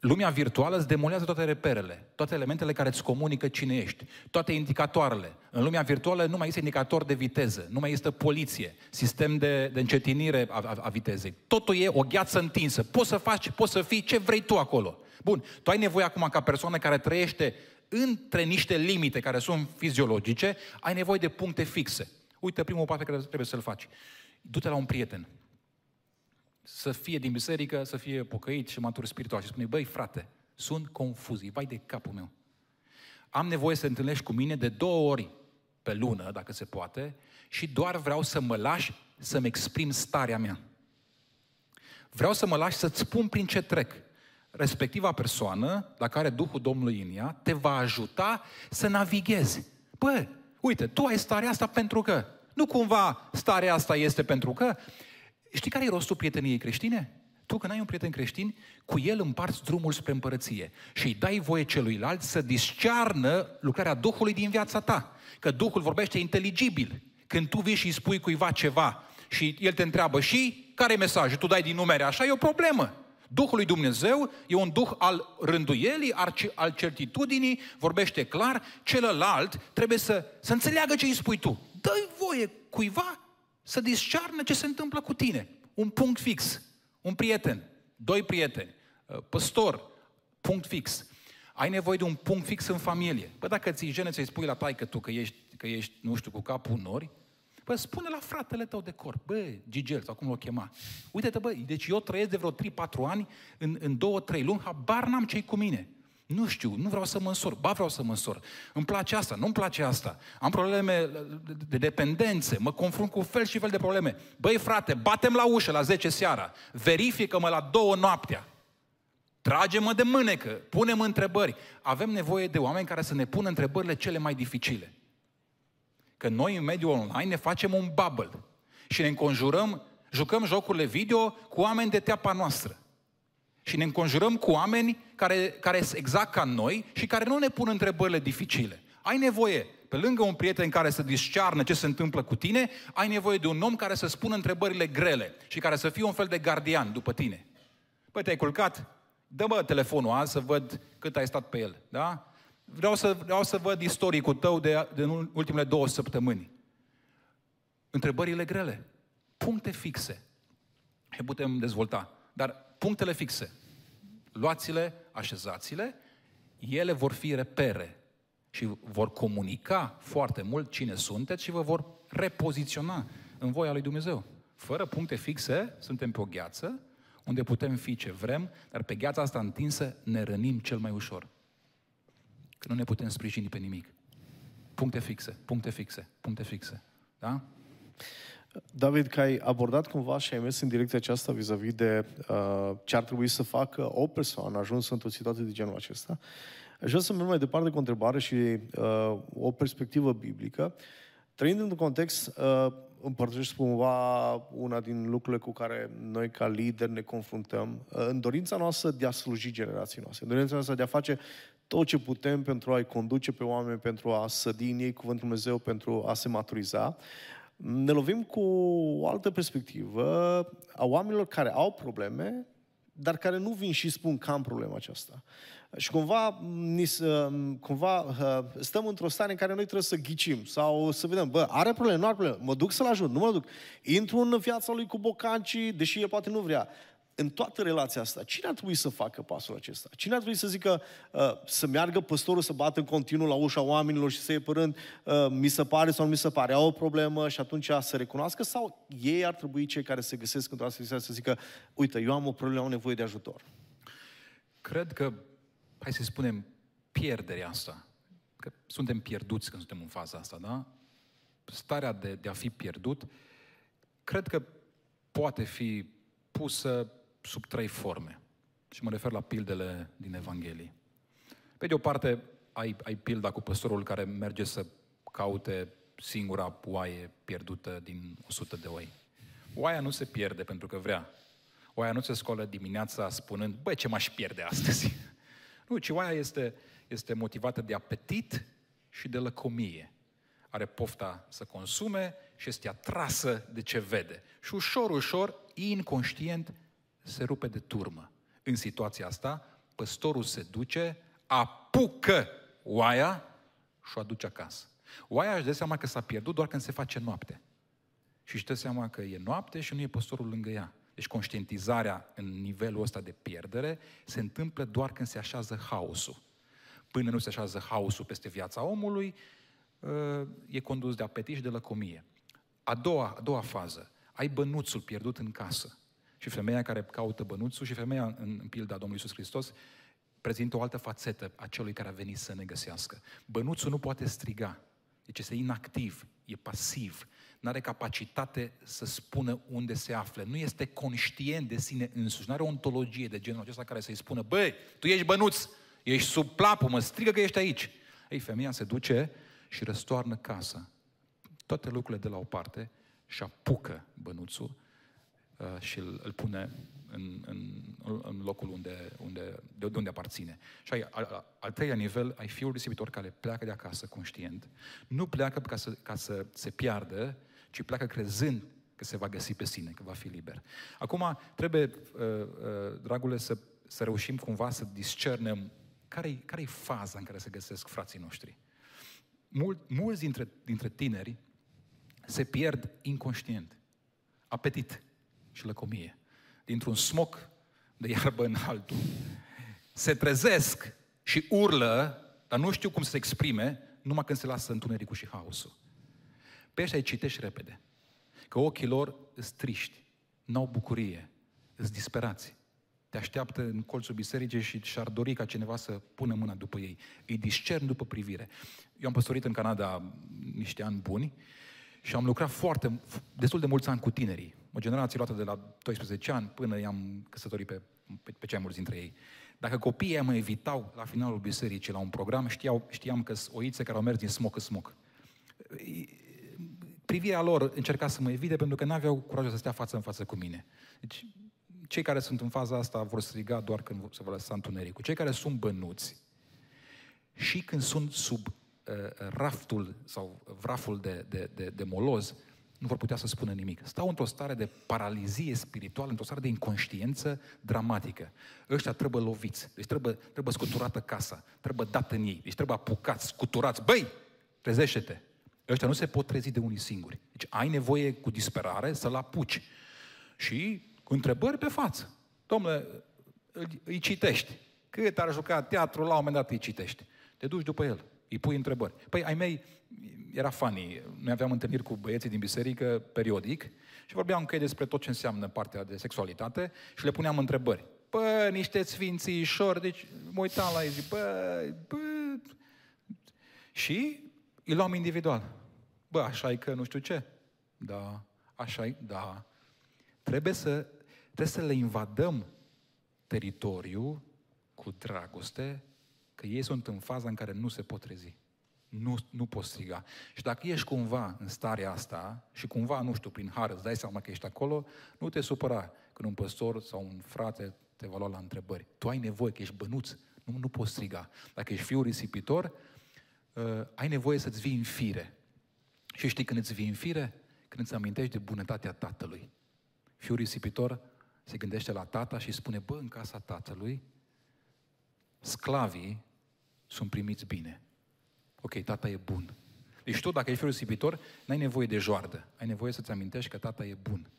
Lumea virtuală îți demolează toate reperele, toate elementele care îți comunică cine ești, toate indicatoarele. În lumea virtuală nu mai este indicator de viteză, nu mai este poliție, sistem de, de încetinire a, a, a vitezei. Totul e o gheață întinsă. Poți să faci, poți să fii, ce vrei tu acolo. Bun, tu ai nevoie acum, ca persoană care trăiește între niște limite care sunt fiziologice, ai nevoie de puncte fixe. Uite, primul pas pe care trebuie să-l faci. Du-te la un prieten. Să fie din biserică, să fie pocăit și matur spiritual. Și spune: băi, frate, sunt confuz, vai de capul meu. Am nevoie să te întâlnești cu mine de două ori pe lună, dacă se poate, și doar vreau să mă lași să-mi exprim starea mea. Vreau să mă lași să-ți spun prin ce trec. Respectiva persoană, la care Duhul Domnului în ea, te va ajuta să navighezi. Bă, uite, tu ai starea asta pentru că. Nu cumva starea asta este pentru că. Știi care e rostul prieteniei creștine? Tu, când ai un prieten creștin, cu el împarți drumul spre împărăție și îi dai voie celuilalt să discearnă lucrarea Duhului din viața ta. Că Duhul vorbește inteligibil. Când tu vii și îi spui cuiva ceva și el te întreabă: și care e mesajul? Tu dai din numere așa, e o problemă. Duhul lui Dumnezeu e un duh al rânduielii, al certitudinii, vorbește clar, celălalt trebuie să, să înțeleagă ce îi spui tu. Dă-i voie cuiva să discearnă ce se întâmplă cu tine. Un punct fix. Un prieten. Doi prieteni. Păstor. Punct fix. Ai nevoie de un punct fix în familie. Bă, dacă ți-i jenă să-i spui la taică tu că ești, că ești, nu știu, cu capul în nori, bă, spune la fratele tău de corp. Bă, Gigel, sau cum l-o chema. Uite-te, bă, deci eu trăiesc de vreo trei patru ani, în, în două trei luni, habar n-am ce-i cu mine. Nu știu, nu vreau să mă însor, ba vreau să mă însor. Îmi place asta, nu-mi place asta. Am probleme de dependențe, mă confrunt cu fel și fel de probleme. Băi, frate, batem la ușă la zece seara, verifică-mă la două noaptea, trage-mă de mânecă, punem întrebări. Avem nevoie de oameni care să ne pună întrebările cele mai dificile. Că noi, în mediul online, ne facem un bubble și ne înconjurăm, jucăm jocurile video cu oameni de teapa noastră. Și ne înconjurăm cu oameni care, care sunt exact ca noi și care nu ne pun întrebările dificile. Ai nevoie, pe lângă un prieten care să discearnă ce se întâmplă cu tine, ai nevoie de un om care să-ți pună întrebările grele și care să fie un fel de gardian după tine. Păi, te-ai culcat? Dă-mă telefonul azi să văd cât ai stat pe el, da? Vreau să, vreau să văd istoricul tău de, de ultimele două săptămâni. Întrebările grele. Puncte fixe. Le putem dezvolta. Dar punctele fixe, luați-le, așezați-le, ele vor fi repere și vor comunica foarte mult cine sunteți și vă vor repoziționa în voia lui Dumnezeu. Fără puncte fixe, suntem pe o gheață unde putem fi ce vrem, dar pe gheața asta întinsă ne rănim cel mai ușor. Că nu ne putem sprijini pe nimic. Puncte fixe, puncte fixe, puncte fixe. Da? David, că ai abordat cumva și ai mers în direcția aceasta vis-a-vis de uh, ce ar trebui să facă o persoană ajunsă într-o situație de genul acesta, aș vrea să merg mai departe cu o întrebare și uh, o perspectivă biblică. Trăind într-un context, uh, împărtășesc cumva una din lucrurile cu care noi ca lideri ne confruntăm, uh, în dorința noastră de a sluji generației noastre, în dorința noastră de a face tot ce putem pentru a-i conduce pe oameni, pentru a sădi în ei Cuvântul Dumnezeu, pentru a se maturiza, ne lovim cu o altă perspectivă a oamenilor care au probleme, dar care nu vin și spun că am problema aceasta. Și cumva, cumva stăm într-o stare în care noi trebuie să ghicim sau să vedem, bă, are probleme, nu are probleme, mă duc să-l ajut, nu mă duc. Intru în viața lui cu bocancii, deși el poate nu vrea. în toată relația asta, cine ar trebui să facă pasul acesta? Cine ar trebui să zică, uh, să meargă păstorul să bată în continuu la ușa oamenilor și să iei părând, uh, mi se pare sau nu mi se pare, au o problemă și atunci să recunoască? Sau ei ar trebui, cei care se găsesc într-o astfel de situație, să zică, uite, eu am o problemă, am nevoie de ajutor? Cred că, hai să spunem, pierderea asta, că suntem pierduți când suntem în faza asta, da? Starea de, de a fi pierdut, cred că poate fi pusă sub trei forme. Și mă refer la pildele din Evanghelie. Pe de o parte, ai, ai pilda cu păstorul care merge să caute singura oaie pierdută din o sută de oi. Oaia nu se pierde pentru că vrea. Oaia nu se scoală dimineața spunând, băi, ce m-aș pierde astăzi? Nu, ci oaia este, este motivată de apetit și de lăcomie. Are pofta să consume și este atrasă de ce vede. Și ușor, ușor, inconștient, se rupe de turmă. În situația asta, păstorul se duce, apucă oaia și o aduce acasă. Oaia își dă seama că s-a pierdut doar când se face noapte. Și își dă seama că e noapte și nu e păstorul lângă ea. Deci conștientizarea în nivelul ăsta de pierdere se întâmplă doar când se așează haosul. Până nu se așează haosul peste viața omului, e condus de apetit și de lăcomie. A doua, a doua fază. Ai bănuțul pierdut în casă. Și femeia care caută bănuțul și femeia, în, în pilda Domnului Iisus Hristos, prezintă o altă fațetă a celui care a venit să ne găsească. Bănuțul nu poate striga. Deci este inactiv, e pasiv. N-are capacitate să spună unde se află. Nu este conștient de sine însuși. N-are o ontologie de genul acesta care să-i spună, băi, tu ești bănuț, ești sub plapul, mă strigă că ești aici. Ei, femeia se duce și răstoarnă casa. Toate lucrurile de la o parte și apucă bănuțul uh, și îl, îl pune în, în, în locul unde, unde, de, de unde aparține. Și ai, al, al treia nivel, ai fiul risipitor care pleacă de acasă conștient. Nu pleacă ca să, ca să se piardă, ci pleacă crezând că se va găsi pe sine, că va fi liber. Acum trebuie, uh, uh, dragule, să, să reușim cumva să discernem care-i, care-i faza în care se găsesc frații noștri. Mul, mulți dintre, dintre tineri se pierd inconștient, apetit și lăcomie, dintr-un smoc de iarbă în altul. Se trezesc și urlă, dar nu știu cum să se exprime, numai când se lasă întunericul și haosul. Pe ăștia îi citești repede, că ochii lor îs triști, n-au bucurie, îs disperați. Te așteaptă în colțul bisericii și și-ar dori ca cineva să pună mâna după ei. Îi discern după privire. Eu am păstorit în Canada niște ani buni și am lucrat foarte, destul de mulți ani cu tinerii. O generație luată de la doisprezece ani până i-am căsătorit pe, pe, pe cei mulți dintre ei. Dacă copiii mă evitau la finalul bisericii, la un program, știau, știam că sunt oițe care au mers din smoc în smoc. Privirea lor încerca să mă evite pentru că n-aveau curajul să stea față în față cu mine. Deci, cei care sunt în faza asta vor striga doar când se vor lăsa întunericul. Cei care sunt bănuți și când sunt sub raftul sau vraful de, de, de, de moloz, nu vor putea să spună nimic. Stau într-o stare de paralizie spirituală, într-o stare de inconștiență dramatică. Ăștia trebuie loviți, deci trebuie, trebuie scuturată casa, trebuie dată în ei, deci trebuie apucați, scuturați. Băi, trezește-te! Ăștia nu se pot trezi de unii singuri. Deci ai nevoie cu disperare să-l apuci. Și întrebări pe față. Dom'le, îi citești. Cât ar juca teatru, la un moment dat îi citești. Te duci după el. Îi pui întrebări. Păi, ai mei, era funny. Noi aveam întâlniri cu băieții din biserică, periodic, și vorbeam cu ei despre tot ce înseamnă partea de sexualitate și le puneam întrebări. Bă, niște sfințișori, deci mă uitam la ei, zic, bă, bă... Și îi luam individual. Bă, așa e că nu știu ce. Da, așa e, da. Trebuie să, trebuie să le invadăm teritoriul cu dragoste, că ei sunt în faza în care nu se pot trezi. Nu, nu poți striga. Și dacă ești cumva în starea asta și cumva, nu știu, prin har îți dai seama că ești acolo, nu te supăra când un păstor sau un frate te va lua la întrebări. Tu ai nevoie, că ești bănuț, nu, nu poți striga. Dacă ești fiul risipitor, uh, ai nevoie să-ți vii în fire. Și știi când îți vii în fire? Când îți amintești de bunătatea tatălui. Fiul risipitor se gândește la tata și spune, bă, în casa tatălui, sclavii sunt primiți bine. Ok, tata e bun. Deci tu, dacă ești fiul risipitor, n-ai nevoie de joardă. Ai nevoie să-ți amintești că tata e bun.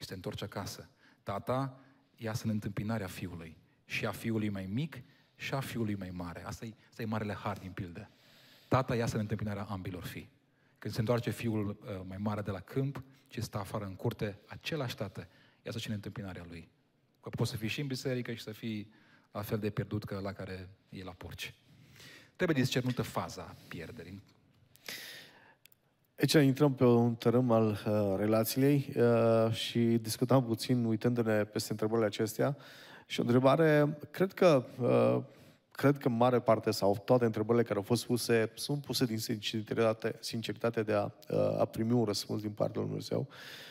Și te întorci acasă. Tata iasă în întâmpinarea fiului. Și a fiului mai mic și a fiului mai mare. Asta e, asta e marele har din pildă. Tata iasă în întâmpinarea ambilor fii. Când se întoarce fiul mai mare de la câmp și stă afară în curte, același tată iasă și în întâmpinarea lui. Că poți să fii și în biserică și să fii la fel de pierdut ca la care e la porci. Trebuie discernută faza pierderii. Aici intrăm pe un tărâm al uh, relației uh, și discutam puțin uitându-ne peste întrebările acestea. Și o întrebare, cred că uh, cred că în mare parte sau toate întrebările care au fost puse sunt puse din sinceritate, sinceritate de a, uh, a primi un răspuns din partea lui Dumnezeu.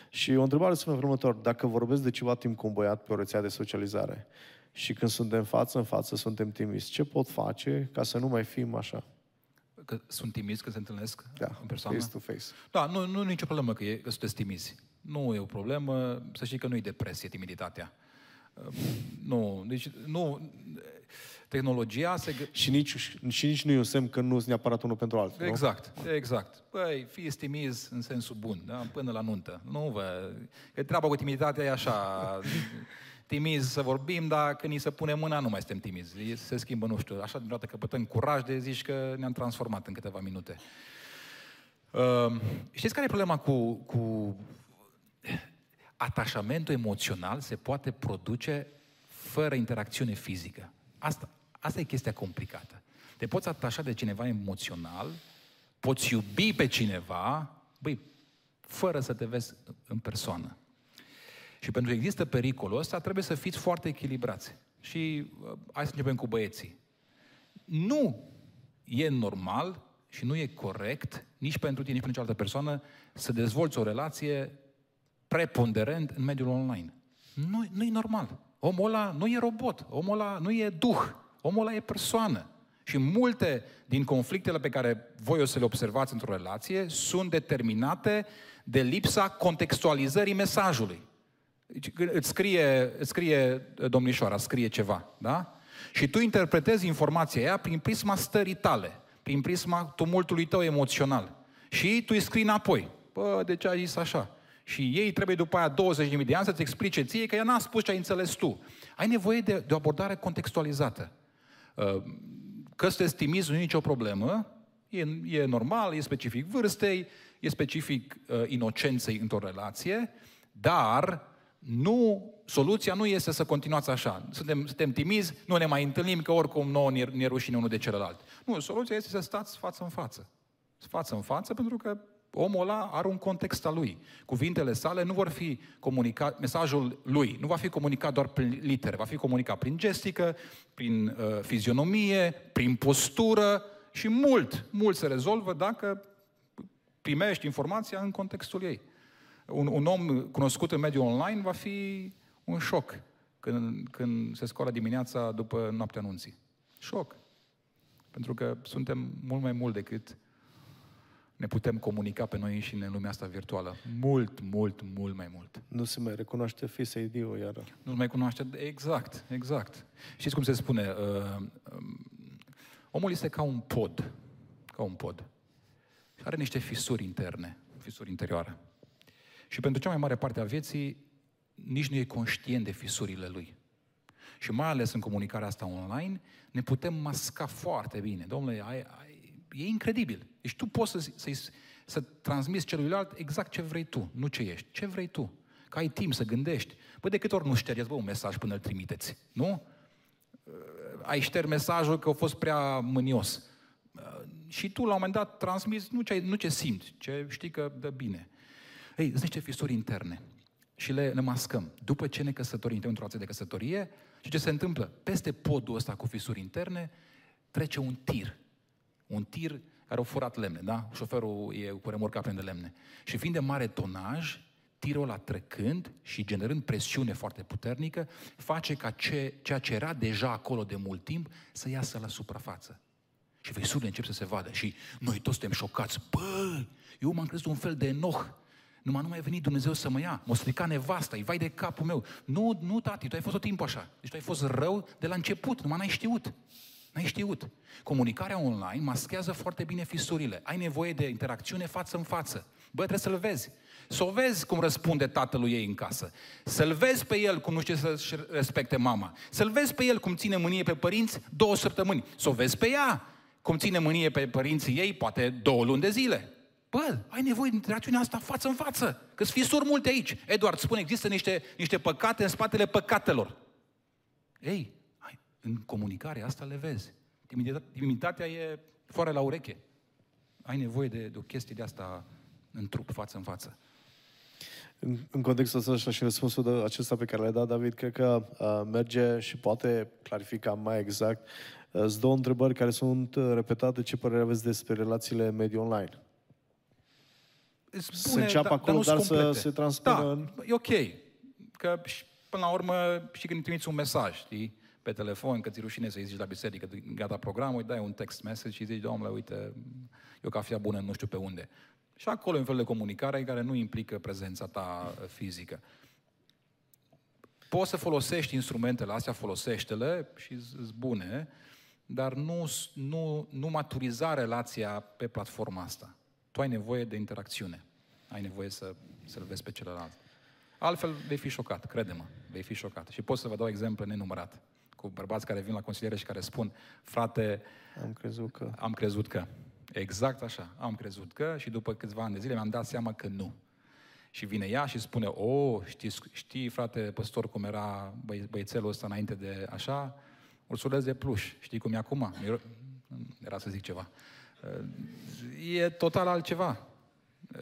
Și o întrebare sunt următor: dacă vorbesc de ceva timp cu un băiat pe o rețea de socializare și când suntem față în față, suntem timizi, ce pot face ca să nu mai fim așa? Că sunt timizi când se întâlnesc da, în persoană? Face to face. Da, nu, nu e nicio problemă că, e, că sunteți timizi. Nu e o problemă, să știi că nu e depresie timiditatea. Nu, deci nu... Tehnologia se... Și nici, și nici nu e un semn că nu sunt neapărat unul pentru altul, exact, nu? Exact. Păi, fiți timizi în sensul bun, da? Până la nuntă. Nu vă... Că treaba cu timiditatea e așa... Timizi să vorbim, dar când ni se pune mâna nu mai suntem timizi. Se schimbă, nu știu, așa dintr-o dată căpătăm curaj de zici că ne-am transformat în câteva minute. Uh, știți care e problema cu, cu... Atașamentul emoțional se poate produce fără interacțiune fizică. Asta, asta e chestia complicată. Te poți atașa de cineva emoțional, poți iubi pe cineva, băi, fără să te vezi în persoană. Și pentru că există pericolul ăsta, trebuie să fiți foarte echilibrați. Și hai să începem cu băieții. Nu e normal și nu e corect, nici pentru tine, nici pentru cealaltă persoană, să dezvolți o relație preponderent în mediul online. Nu, nu e normal. Omul ăla nu e robot, omul ăla nu e duh, omul ăla e persoană. Și multe din conflictele pe care voi o să le observați într-o relație sunt determinate de lipsa contextualizării mesajului. Îți scrie, îți scrie domnișoara, scrie ceva, da? Și tu interpretezi informația aia prin prisma stării tale, prin prisma tumultului tău emoțional. Și tu îi scrii înapoi. Bă, de ce ai zis așa? Și ei trebuie după aia douăzeci de mii de ani să-ți explice ție că ea n-a spus ce ai înțeles tu. Ai nevoie de, de o abordare contextualizată. Că sunteți timizi nu e nicio problemă, e, e normal, e specific vârstei, e specific uh, inocenței într-o relație, dar nu, soluția nu este să continuați așa. Suntem, suntem timizi, nu ne mai întâlnim, că oricum nouă ne, ne rușine unul de celălalt. Nu, soluția este să stați față în față. Față în față, pentru că omul ăla are un context al lui. Cuvintele sale nu vor fi comunicat, mesajul lui nu va fi comunicat doar prin litere, va fi comunicat prin gestică, prin uh, fizionomie, prin postură și mult, mult se rezolvă dacă primești informația în contextul ei. Un, un om cunoscut în mediul online va fi un șoc când, când se scoală dimineața după noaptea anunții. Șoc. Pentru că suntem mult mai mult decât ne putem comunica pe noi înșine în lumea asta virtuală. Mult, mult, mult mai mult. Nu se mai recunoaște Face I D-ul iară. Nu se mai cunoaște, exact, exact. Știți cum se spune? Uh, um, omul este ca un pod. Ca un pod. Are niște fisuri interne, fisuri interioare. Și pentru cea mai mare parte a vieții, nici nu e conștient de fisurile lui. Și mai ales în comunicarea asta online, ne putem masca foarte bine. Domnule, ai, ai, e incredibil. Deci tu poți să, să, să transmiți celuilalt exact ce vrei tu, nu ce ești. Ce vrei tu? Că ai timp să gândești. Păi de câte ori nu ștergeți bă, un mesaj până îl trimiteți, nu? Ai șter mesajul că a fost prea mânios. Și tu, la un moment dat, transmiți nu ce, nu ce simți, ce știi că dă bine. Ei, sunt niște fisuri interne și le, le mascăm. După ce ne căsătorim, într-o relație de căsătorie, și ce se întâmplă? Peste podul ăsta cu fisuri interne trece un tir. Un tir care a furat lemne, da? Șoferul e cu remorca plină de lemne. Și fiind de mare tonaj, tirul ăla trecând și generând presiune foarte puternică, face ca ce, ceea ce era deja acolo de mult timp să iasă la suprafață. Și visurile încep să se vadă. Și noi toți suntem șocați. Bă, eu m-am crezut un fel de Enoch. Numai nu mai a venit Dumnezeu să mă ia. M-a stricat nevasta, îi vai de capul meu. Nu, nu, tati, tu ai fost tot timpul așa. Deci tu ai fost rău de la început, numai n-ai știut. N-ai știut. Comunicarea online maschează foarte bine fisurile. Ai nevoie de interacțiune față în față. Bă, trebuie să-l vezi. Să o vezi cum răspunde tatălui ei în casă. Să-l vezi pe el cum nu știe să-și respecte mama. Să-l vezi pe el cum ține mânie pe părinți două săptămâni. Să o vezi pe ea cum ține mânie pe părinții ei poate două luni de zile. Bă, ai nevoie de interacțiunea asta față în față. Că-s fisuri multe aici. Eduard spune, există niște, niște păcate în spatele păcatelor. Ei, hai, în comunicare asta le vezi. Timiditatea e foară la ureche. Ai nevoie de, de o chestie de asta în trup, față în față. În, în contextul ăsta și, și răspunsul de acesta pe care l-ai dat, David, cred că uh, merge și poate clarifica mai exact. Uh, sunt două întrebări care sunt repetate. Ce părere aveți despre relațiile mediu online? Spune, se înceapă da, acolo, dar, dar să se transpună da, în... e ok. Că până la urmă și când trimiți un mesaj, știi? Pe telefon, că ți-i rușine să-i zici la biserică, gata programul, îi dai un text message și zici, Doamne, uite, eu cafea bună nu știu pe unde. Și acolo e un fel de comunicare care nu implică prezența ta fizică. Poți să folosești instrumentele astea, folosește-le și sunt bune, dar nu, nu, nu maturiza relația pe platforma asta. Tu ai nevoie de interacțiune. Ai nevoie să, să-l vezi pe celălalt. Altfel vei fi șocat, crede-mă, vei fi șocat. Și pot să vă dau exemple nenumărate. Cu bărbați care vin la consiliere și care spun, frate, am crezut că... Am crezut că... Exact așa, am crezut că și după câțiva ani de zile mi-am dat seama că nu. Și vine ea și spune, o, știi, știi frate păstor cum era băi, băiețelul ăsta înainte de așa? Ursuleț de pluș, știi cum e acum? Era să zic ceva. E total altceva.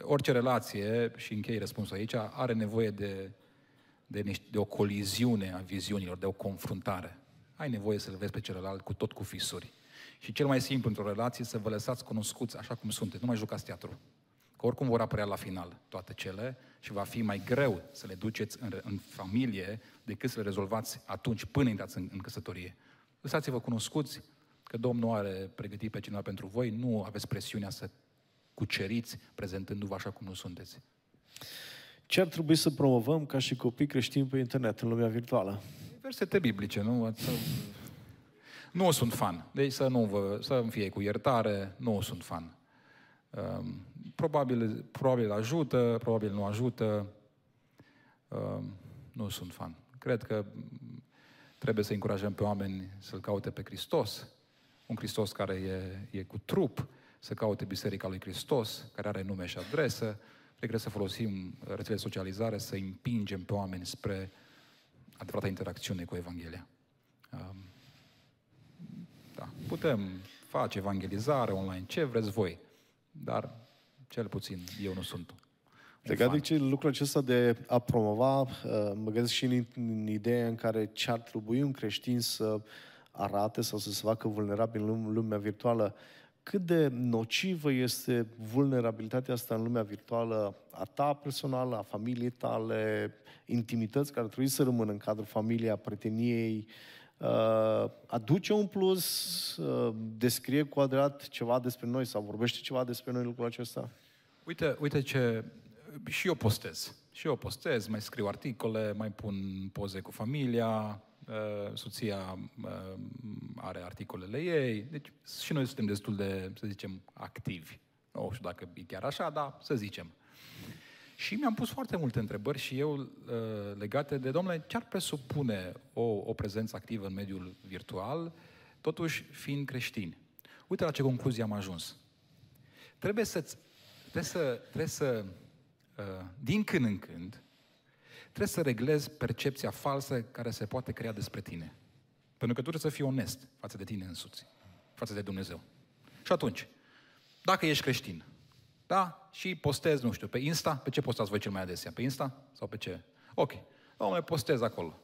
Orice relație, și închei răspunsul aici, are nevoie de, de, niște, de o coliziune a viziunilor, de o confruntare. Ai nevoie să-l vezi pe celălalt cu tot cu fisuri. Și cel mai simplu într-o relație să vă lăsați cunoscuți așa cum sunteți. Nu mai jucați teatru. Că oricum vor apărea la final toate cele și va fi mai greu să le duceți în, în familie decât să le rezolvați atunci până intrați în, în căsătorie. Lăsați-vă cunoscuți că Domnul are pregătit pe cineva pentru voi, nu aveți presiunea să cuceriți prezentându-vă așa cum nu sunteți. Ce ar trebui să promovăm ca și copii creștini pe internet, în lumea virtuală? Versete biblice, nu? Nu sunt fan. Deci să nu vă, să îmi fie cu iertare, nu sunt fan. Probabil, probabil ajută, probabil nu ajută. Nu sunt fan. Cred că trebuie să încurajăm pe oameni să-L caute pe Hristos. Un Hristos care e, e cu trup, să caute Biserica lui Hristos, care are nume și adresă. Cred că să folosim rețele de socializare, să împingem pe oameni spre adevărata interacțiune cu Evanghelia. Da. Putem face evangelizare online, ce vreți voi, dar cel puțin eu nu sunt. Legat de lucrul acesta de a promova, mă gândesc și în, în ideea în care ce ar trebui un creștin să arate sau să se facă vulnerabil în lumea virtuală. Cât de nocivă este vulnerabilitatea asta în lumea virtuală a ta personală, a familiei tale, intimități care trebuie să rămână în cadrul familiei, a prieteniei, Uh, aduce un plus, uh, descrie cu adevărat ceva despre noi sau vorbește ceva despre noi lucrul acesta? Uite, uite ce... Și eu postez. Și eu postez, mai scriu articole, mai pun poze cu familia, uh, soția uh, are articolele ei, deci și noi suntem destul de, să zicem, activi. Nu știu dacă e chiar așa, dar să zicem. Și mi-am pus foarte multe întrebări și eu uh, legate de, domnule, ce ar presupune o, o prezență activă în mediul virtual, totuși fiind creștini? Uite la ce concluzie am ajuns. Trebuie să, trebuie să, trebuie să uh, din când în când, trebuie să reglezi percepția falsă care se poate crea despre tine. Pentru că tu trebuie să fii onest față de tine însuți, față de Dumnezeu. Și atunci, dacă ești creștin, da? Și postez, nu știu, pe Insta. Pe ce postați voi cel mai adesea? Pe Insta? Sau pe ce? Ok. Dom'le, postez acolo.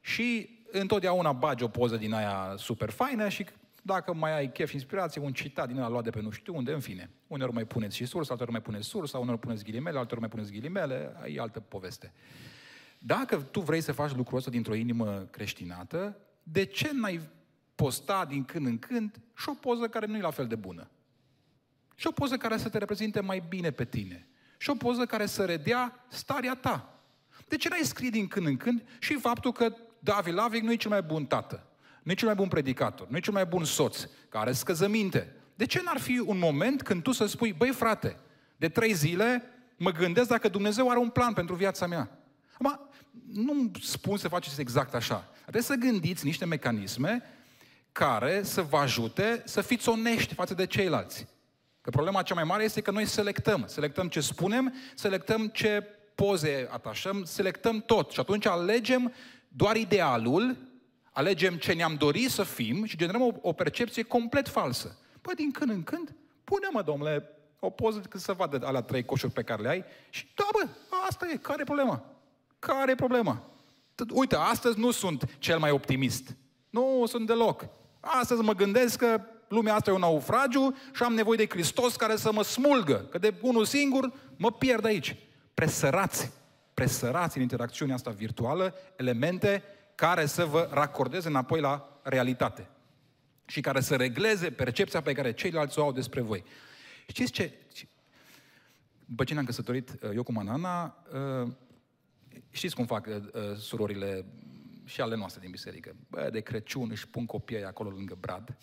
Și întotdeauna bagi o poză din aia super faină și dacă mai ai chef și inspirație, un citat din ăla luat de pe nu știu unde, în fine. Uneori mai puneți și sursa, alteori mai puneți sursa, uneori puneți ghilimele, alteori mai puneți ghilimele, e altă poveste. Dacă tu vrei să faci lucrul ăsta dintr-o inimă creștinată, de ce n-ai posta din când în când și o poză care nu e la fel de bună? Și o poză care să te reprezinte mai bine pe tine. Și o poză care să redea starea ta. De ce n-ai scris din când în când și faptul că David Lavric nu e cel mai bun tată? nu e cel mai bun predicator, nu e cel mai bun soț, care are scăzăminte. De ce n-ar fi un moment când tu să spui, băi frate, de trei zile mă gândesc dacă Dumnezeu are un plan pentru viața mea. Acum, nu spun să faceți exact așa. Trebuie să gândiți niște mecanisme care să vă ajute să fiți onești față de ceilalți. Că problema cea mai mare este că noi selectăm. Selectăm ce spunem, selectăm ce poze atașăm, selectăm tot. Și atunci alegem doar idealul, alegem ce ne-am dorit să fim și generăm o, o percepție complet falsă. Păi din când în când, pune-mă, domnule, o poză cât să vadă alea trei coșuri pe care le ai și da, bă, asta e, care e problema? Care e problema? Uite, astăzi nu sunt cel mai optimist. Nu sunt deloc. Astăzi mă gândesc că lumea asta e un naufragiu și am nevoie de Hristos care să mă smulgă, că de unul singur mă pierd aici. Presărați, presărați în interacțiunea asta virtuală elemente care să vă racordeze înapoi la realitate și care să regleze percepția pe care ceilalți o au despre voi. Știți ce? După ce ne-am căsătorit eu cu Manana, știți cum fac surorile și ale noastre din biserică? Bă, de Crăciun își pun copiii acolo lângă brad.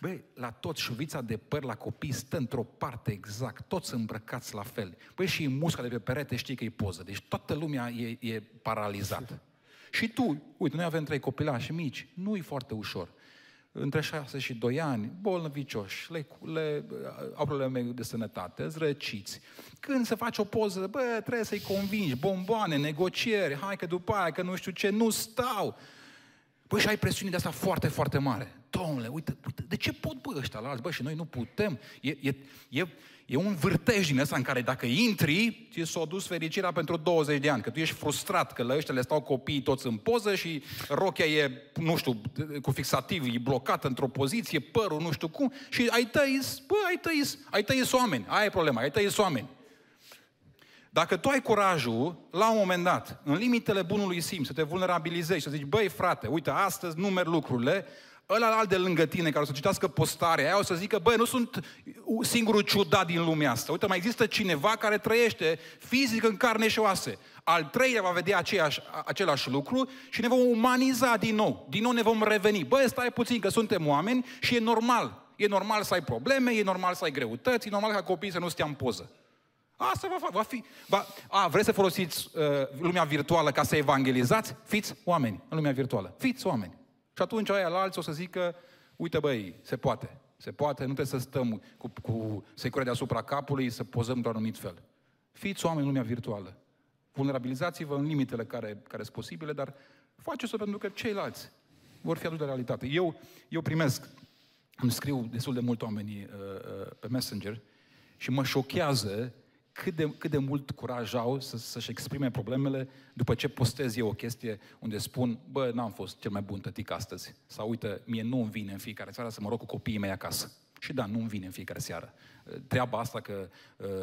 Băi, la toți șuvița de păr la copii stă într-o parte exact, toți îmbrăcați la fel. Băi, și musca de pe perete știi că e poză, deci toată lumea e, e paralizată. Și tu, uite, noi avem trei copilași mici, nu-i foarte ușor. Între șase și doi ani, bolnăvicioși, le, le, au probleme de sănătate, zrăciți. Când se face o poză, bă, trebuie să-i convingi, bomboane, negocieri, hai că după aia, că nu știu ce, nu stau. Băi, și ai presiune de asta foarte, foarte mare. Dom'le, uite, uite, de ce pot, bă, ăștia la alți, bă, și noi nu putem? E, e, e, e un vârtej din ăsta în care dacă intri, ți s-a dus fericirea pentru douăzeci de ani, că tu ești frustrat că la ăștia le stau copiii toți în poză și rochia e, nu știu, cu fixativ, e blocată într-o poziție, părul nu știu cum, și ai tăis, bă, ai tăis, ai tăis oameni, aia e problema, ai tăis oameni. Dacă tu ai curajul, la un moment dat, în limitele bunului simț, să te vulnerabilizezi, să zici, băi frate, uite, astăzi nu merg lucrurile, ăla alt de lângă tine, care o să citească postarea aia, o să zică, băi, nu sunt singurul ciudat din lumea asta. Uite, mai există cineva care trăiește fizic în carne și oase. Al treilea va vedea aceeași, același lucru și ne vom umaniza din nou. Din nou ne vom reveni. Băi, stai puțin, că suntem oameni și e normal. E normal să ai probleme, e normal să ai greutăți, e normal ca copiii să nu stea în poză. Asta va, va fi... Va, a, vreți să folosiți uh, lumea virtuală ca să evangelizați? Fiți oameni în lumea virtuală. Fiți oameni. Și atunci aia la alții o să zică, uite băi, se poate, se poate, nu trebuie să stăm cu, cu secure deasupra capului, să pozăm într-un anumit fel. Fiți oameni în lumea virtuală. Vulnerabilizați-vă în limitele care, care sunt posibile, dar faceți-o pentru că ceilalți vor fi aduși la realitate. Eu, eu primesc, îmi scriu destul de mult oamenii uh, uh, pe Messenger și mă șochează cât de, cât de mult curaj au să, să-și exprime problemele după ce postez eu o chestie unde spun, bă, n-am fost cel mai bun tătic astăzi. Sau uite, mie nu-mi vine în fiecare seară să mă rog cu copiii mei acasă. Și da, nu-mi vine în fiecare seară. Treaba asta că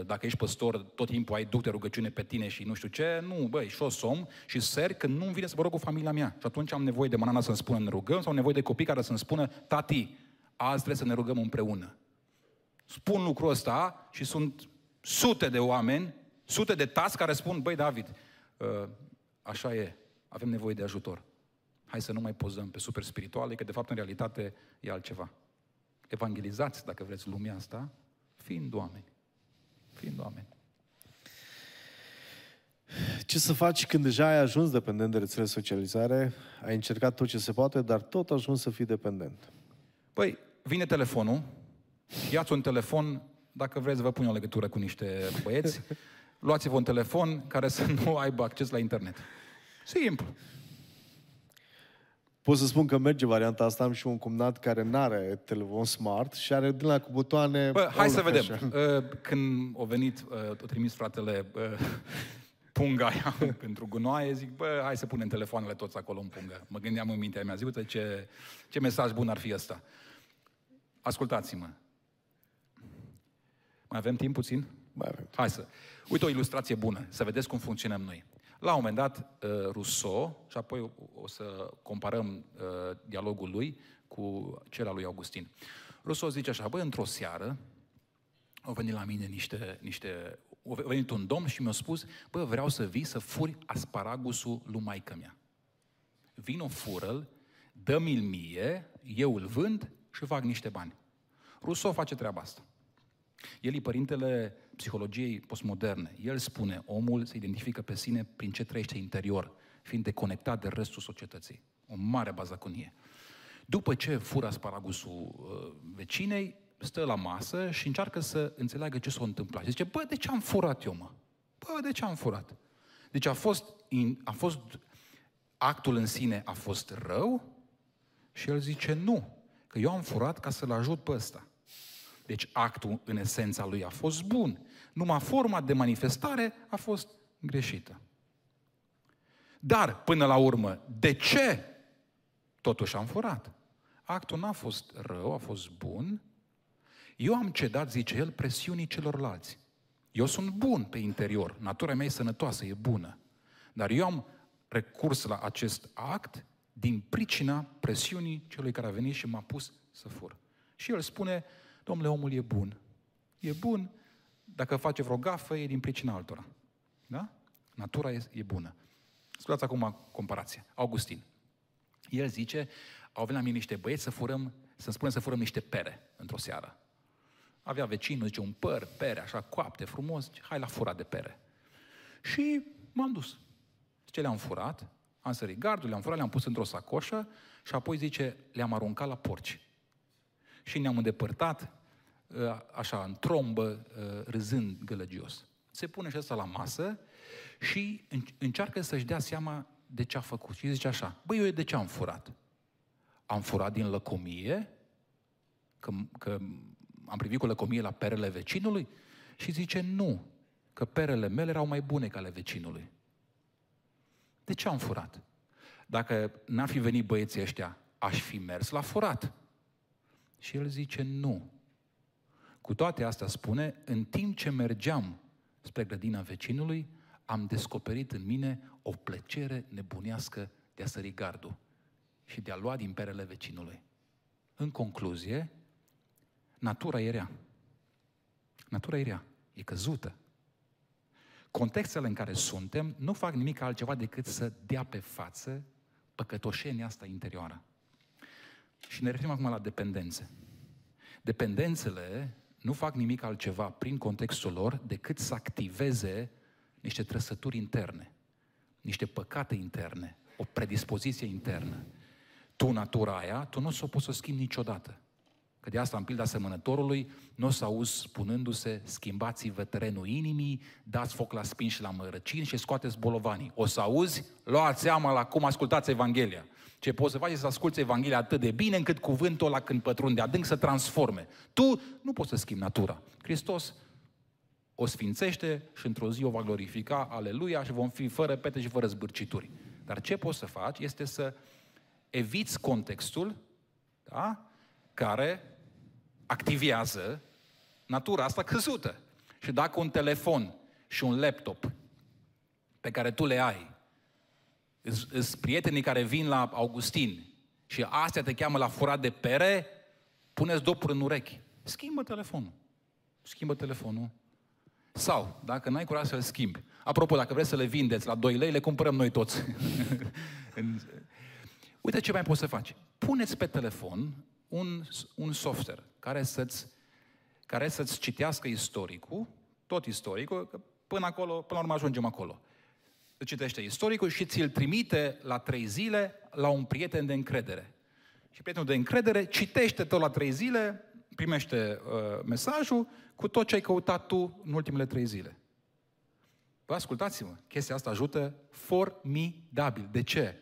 dacă ești păstor, tot timpul ai duc de rugăciune pe tine și nu știu ce, nu, băi, și o som și seri că nu-mi vine să mă rog cu familia mea. Și atunci am nevoie de Manana să-mi spună ne rugăm sau am nevoie de copii care să-mi spună, tati, azi trebuie să ne rugăm împreună. Spun lucrul ăsta și sunt sute de oameni, sute de tați care spun, băi, David, așa e, avem nevoie de ajutor. Hai să nu mai pozăm pe super spirituale, că de fapt în realitate e altceva. Evangelizați, dacă vreți, lumea asta, fiind oameni. Fiind oameni. Ce să faci când deja ai ajuns dependent de rețele socializare, ai încercat tot ce se poate, dar tot ajuns să fii dependent? Păi, vine telefonul, ia-ți un telefon. Dacă vreți, vă pun o legătură cu niște băieți. Luați-vă un telefon care să nu aibă acces la internet. Simplu. Pot să spun că merge varianta asta. Am și un cumnat care n-are telefon smart și are din la cu butoane... Bă, hai să vedem. Așa. Când a venit, a trimis fratele punga aia pentru gunoaie, zic, bă, hai să punem telefoanele toți acolo în punga. Mă gândeam în mintea mea, zic, uite ce, ce mesaj bun ar fi ăsta. Ascultați-mă. Mai avem timp puțin? Mai avem. Hai să... Uite o ilustrație bună, să vedeți cum funcționăm noi. La un moment dat, Rousseau, și apoi o să comparăm dialogul lui cu cel al lui Augustin. Rousseau zice așa, băi, într-o seară, au venit la mine niște... niște au venit un domn și mi-a spus, bă, vreau să vii să furi asparagusul lui maică-mea. Vino, fură-l, dă-mi-l mie, eu îl vând și fac niște bani. Rousseau face treaba asta. El e părintele psihologiei postmoderne. El spune, omul se identifică pe sine prin ce trăiește interior, fiind deconectat de restul societății. O mare bazaconie. După ce fură asparagusul uh, vecinei, stă la masă și încearcă să înțeleagă ce s-a întâmplat. Și zice, bă, de ce am furat eu, mă? Bă, de ce am furat? Deci a fost, in, a fost, actul în sine a fost rău? Și el zice, nu, că eu am furat ca să-l ajut pe ăsta. Deci actul, în esența lui, a fost bun. Numai forma de manifestare a fost greșită. Dar, până la urmă, de ce totuși am furat? Actul n-a fost rău, a fost bun. Eu am cedat, zice el, presiunii celorlalți. Eu sunt bun pe interior, natura mea e sănătoasă, e bună. Dar eu am recurs la acest act din pricina presiunii celui care a venit și m-a pus să fur. Și el spune, domnule, omul e bun. E bun, dacă face vreo gafă, e din pricina altora. Da? Natura e, e bună. Scuzați acum comparația. Augustin. El zice, au venit la mine niște băieți să furăm, să-mi spunem să furăm niște pere într-o seară. Avea vecinul, zice, un păr, pere, așa, coapte, frumos, zice, hai la furat de pere. Și m-am dus. Zice, le-am furat, am sărit gardul, le-am furat, le-am pus într-o sacoșă și apoi, zice, le-am aruncat la porci. Și ne-am îndepărtat, așa, în trombă, râzând gălăgios. Se pune și ăsta la masă și încearcă să-și dea seama de ce a făcut. Și zice așa, băi, eu de ce am furat? Am furat din lăcomie, că... că am privit cu lăcomie la perele vecinului și zice, nu, că perele mele erau mai bune ca ale vecinului. De ce am furat? Dacă n-ar fi venit băieții ăștia, aș fi mers la furat. Și el zice, nu. Cu toate astea spune, în timp ce mergeam spre grădina vecinului, am descoperit în mine o plăcere nebunească de a sări gardul și de a lua din perele vecinului. În concluzie, natura e rea. Natura e rea. E căzută. Contextele în care suntem nu fac nimic altceva decât să dea pe față păcătoșenia asta interioară. Și ne referim acum la dependențe. Dependențele nu fac nimic altceva prin contextul lor decât să activeze niște trăsături interne, niște păcate interne, o predispoziție internă. Tu, natura aia, tu nu s-o poți să schimbi niciodată. Că de asta, în pilda semănătorului, nu o să auzi spunându-se, schimbați-vă terenul inimii, dați foc la spin și la mărăcini și scoateți bolovanii. O să auzi, luați seama la cum ascultați Evanghelia. Ce poți să faci să asculți Evanghelia atât de bine, încât cuvântul ăla când pătrunde adânc să transforme. Tu nu poți să schimbi natura. Hristos o sfințește și într-o zi o va glorifica, aleluia, și vom fi fără pete și fără zbârcituri. Dar ce poți să faci este să eviți contextul, da? Care activează natura asta căzută. Și dacă un telefon și un laptop pe care tu le ai, sunt prietenii care vin la Augustin și astea te cheamă la furat de pere, puneți dopuri în urechi. Schimbă telefonul. Schimbă telefonul. Sau, dacă n-ai curaj să-l schimbi. Apropo, dacă vreți să le vindeți la doi lei, le cumpărăm noi toți. Uite ce mai poți să faci. Puneți pe telefon Un, un software care să-ți, care să-ți citească istoricul, tot istoricul, că până acolo, până la urmă ajungem acolo. Îți citește istoricul și ți-l trimite la trei zile la un prieten de încredere. Și prietenul de încredere citește tot la trei zile, primește uh, mesajul cu tot ce ai căutat tu în ultimele trei zile. Păi ascultați-mă, chestia asta ajută formidabil. De ce?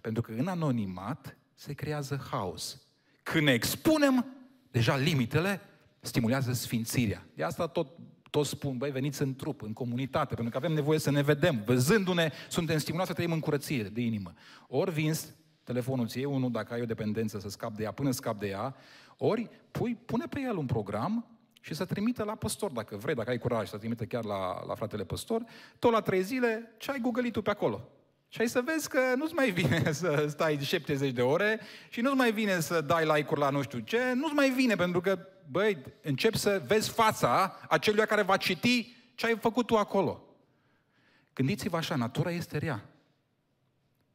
Pentru că în anonimat se creează haos. Când ne expunem, deja limitele stimulează sfințirea. De asta tot, tot spun, băi, veniți în trup, în comunitate, pentru că avem nevoie să ne vedem. Văzându-ne, suntem stimulați să trăim în curăție de inimă. Ori vinzi telefonul ție, unul, dacă ai o dependență să scapi de ea, până scapi de ea, ori pui, pune pe el un program și să trimite la păstor, dacă vrei, dacă ai curaj, să trimite chiar la, la fratele păstor, tot la trei zile, ce ai googlit tu pe acolo? Și ai să vezi că nu-ți mai vine să stai șaptezeci de ore și nu-ți mai vine să dai like-uri la nu știu ce, nu-ți mai vine, pentru că, băi, începi să vezi fața acelui care va citi ce ai făcut tu acolo. Gândiți-vă așa, natura este rea.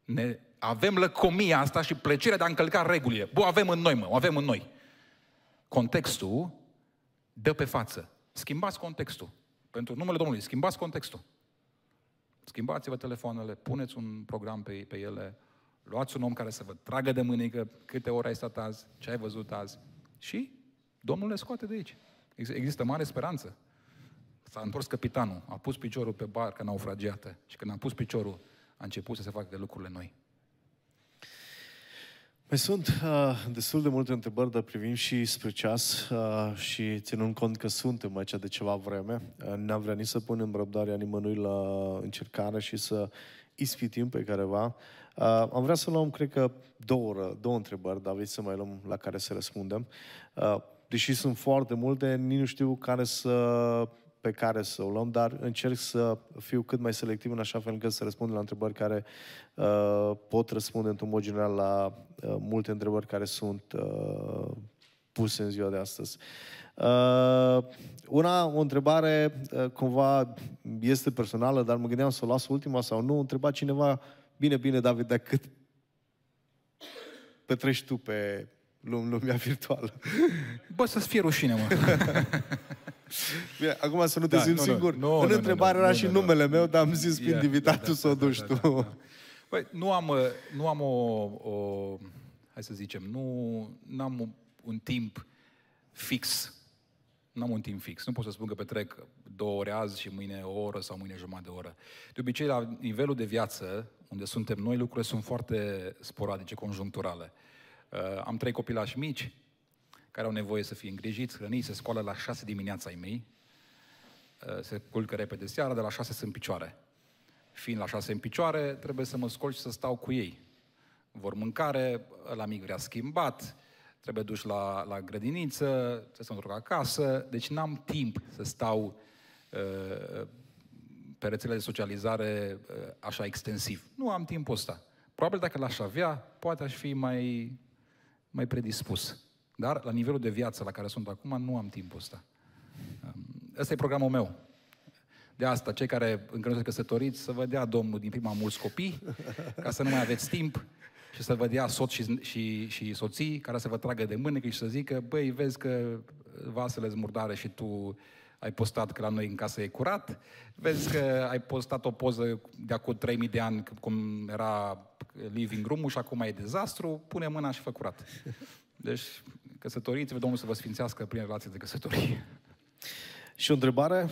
Ne avem lăcomia asta și plăcerea de a încălca regulile. Bă, avem în noi, mă, o avem în noi. Contextul dă pe față. Schimbați contextul. Pentru numele Domnului, schimbați contextul. Schimbați-vă telefoanele, puneți un program pe, pe ele, luați un om care să vă tragă de mânică câte ore ai stat azi, ce ai văzut azi și Domnul le scoate de aici. Există mare speranță. S-a întors capitanul, a pus piciorul pe barca naufragiată și când a pus piciorul, a început să se facă de lucrurile noi. Mai sunt uh, destul de multe întrebări, dar privim și spre ceas uh, și ținând cont că suntem aici de ceva vreme, uh, n-am vrea nici să punem răbdarea nimănui la încercare și să ispitim pe careva. Uh, am vrea să luăm, cred că, două, două întrebări, dar aveți să mai luăm la care să răspundem. Uh, deși sunt foarte multe, nici nu știu care să... pe care să o luăm, dar încerc să fiu cât mai selectiv în așa fel încât să răspund la întrebări care uh, pot răspunde într-un mod general la uh, multe întrebări care sunt uh, puse în ziua de astăzi. Uh, una, o întrebare uh, cumva este personală, dar mă gândeam să o las ultima sau nu. Întreba cineva, bine, bine, David, dar cât petrești tu pe lum lumea virtuală? Bă, să-ți fie rușine, mă! Bine, acum să nu te da, simți nu, singur. Nu, nu, în nu, întrebare nu, era nu, și nu, numele nu, meu, dar am zis yeah, invitatul da, da, să o duci da, da, tu. Da, da. Băi, nu am, nu am o, o... Hai să zicem, nu am un timp fix. Nu am un timp fix. Nu pot să spun că petrec două ore azi și mâine o oră sau mâine jumătate de oră. De obicei, la nivelul de viață, unde suntem noi, lucrurile sunt foarte sporadice, conjuncturale. Uh, am trei copilași mici, care au nevoie să fie îngrijiți, hrăniți, se scoală la șase dimineața ai mei, se culcă repede seara, de la șase sunt în picioare. Fiind la șase în picioare, trebuie să mă scol și să stau cu ei. Vor mâncare, la mic vrea schimbat, trebuie duși la, la grădiniță, trebuie să mă duc acasă, deci n-am timp să stau uh, pe rețelele de socializare uh, așa extensiv. Nu am timpul ăsta. Probabil dacă l-aș avea, poate aș fi mai, mai predispus. Dar la nivelul de viață la care sunt acum, nu am timpul ăsta. Ăsta e programul meu. De asta, cei care încă nu se căsătoriți, să vă dea Domnul din prima mulți copii, ca să nu mai aveți timp, și să vă dea soț și, și, și soții, care să vă tragă de mânecă și să zică, băi, vezi că vasele-s murdare și tu ai postat că la noi în casă e curat, vezi că ai postat o poză de acum trei mii de ani, cum era living room-ul și acum e dezastru, pune mâna și fă curat. Deci, căsătoriți-vă, Domnul să vă sfințească prin relații de căsătorie. Și o întrebare,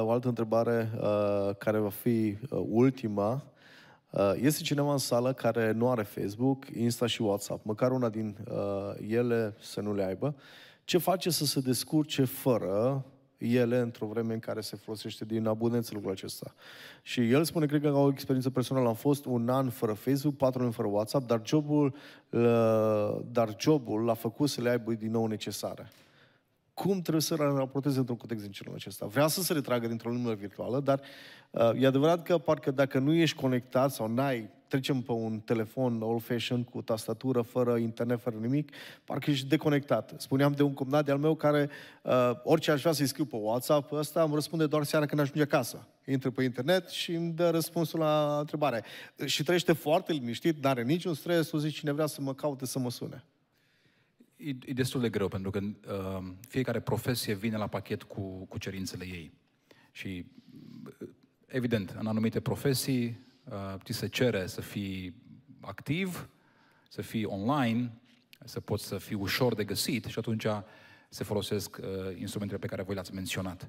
o altă întrebare care va fi ultima. Este cineva în sală care nu are Facebook, Insta și WhatsApp, măcar una din ele să nu le aibă. Ce face să se descurce fără ele într-o vreme în care se folosește din abundență lucrul acesta? Și el spune, cred că ca o experiență personală, am fost un an fără Facebook, patru ani fără WhatsApp, dar jobul, dar jobul l-a făcut să le aibă din nou necesare. Cum trebuie să raporteze într-un context din celul acesta? Vrea să se retragă dintr-o lume virtuală, dar e adevărat că parcă dacă nu ești conectat sau n-ai, trecem pe un telefon old-fashioned cu tastatură, fără internet, fără nimic, parcă ești deconectat. Spuneam de un cumnat de-al meu care, uh, orice aș vrea să-i scriu pe WhatsApp, ăsta îmi răspunde doar seara când ajunge acasă. Intră pe internet și îmi dă răspunsul la întrebare. Și trăiește foarte liniștit, n-are niciun stres, o zice cine vrea să mă caute, să mă sune. E, e destul de greu, pentru că uh, fiecare profesie vine la pachet cu, cu cerințele ei. Și, evident, în anumite profesii, ți se cere să fii activ, să fii online, să poți să fii ușor de găsit și atunci se folosesc uh, instrumentele pe care voi le-ați menționat.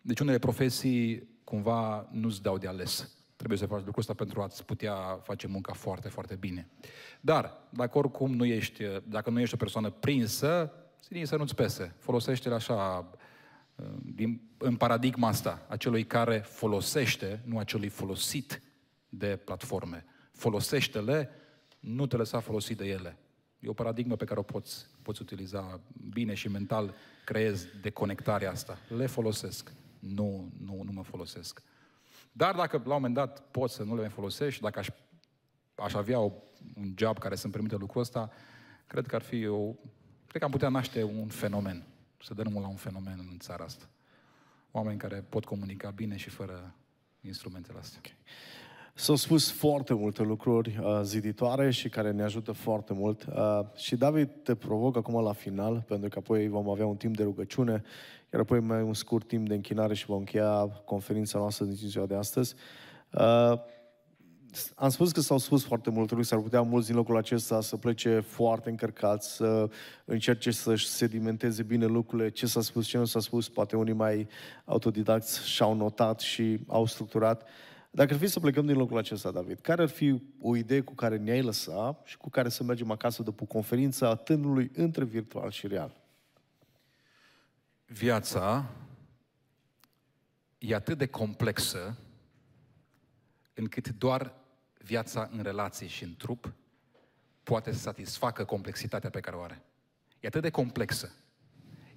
Deci unele profesii cumva nu-ți dau de ales. Trebuie să faci lucrul ăsta pentru a-ți putea face munca foarte, foarte bine. Dar, dacă oricum nu ești, dacă nu ești o persoană prinsă, să nu-ți pese. Folosește-le așa, uh, din, în paradigma asta, a celui care folosește, nu a celui folosit de platforme. Folosește-le, nu te lăsa folosit de ele. E o paradigmă pe care o poți, poți utiliza bine și mental, creez deconectarea asta. Le folosesc, nu, nu, nu mă folosesc. Dar dacă la un moment dat poți să nu le mai folosești, dacă aș, aș avea o, un job care să-mi permite lucrul ăsta, cred că ar fi o, cred că am putea naște un fenomen, să dăm la un fenomen în țara asta. Oameni care pot comunica bine și fără instrumentele astea. Okay. S-au spus foarte multe lucruri uh, ziditoare și care ne ajută foarte mult. Uh, și David, te provoc acum la final, pentru că apoi vom avea un timp de rugăciune, iar apoi mai un scurt timp de închinare și vom încheia conferința noastră din ziua de astăzi. Uh, Am spus că s-au spus foarte multe lucruri, s-ar putea mulți din locul acesta să plece foarte încărcați, să încerce să-și sedimenteze bine lucrurile, ce s-a spus, ce nu s-a spus, poate unii mai autodidacți și-au notat și au structurat. Dacă ar fi să plecăm din locul acesta, David, care ar fi o idee cu care ne-ai lăsat și cu care să mergem acasă după conferința tânărului între virtual și real? Viața e atât de complexă încât doar viața în relație și în trup poate să satisfacă complexitatea pe care o are. E atât de complexă,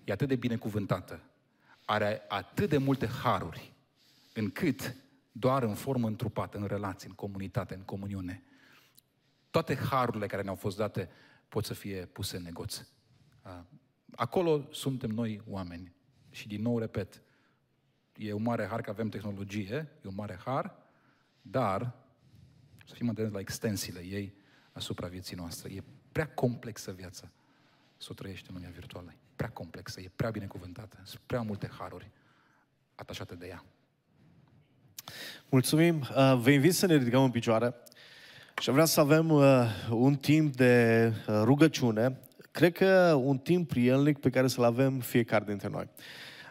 e atât de binecuvântată, are atât de multe haruri, încât doar în formă întrupată, în relații, în comunitate, în comuniune, toate harurile care ne-au fost date pot să fie puse în negoț. Acolo suntem noi oameni. Și din nou repet, e un mare har că avem tehnologie, e un mare har, dar să fim atenți la extensiile ei asupra vieții noastre. E prea complexă viața să o trăiești în lumea virtuală. E prea complexă, e prea binecuvântată. Sunt prea multe haruri atașate de ea. Mulțumim. Vă invit să ne ridicăm în picioare și vreau să avem un timp de rugăciune. Cred că un timp prielnic pe care să-l avem fiecare dintre noi.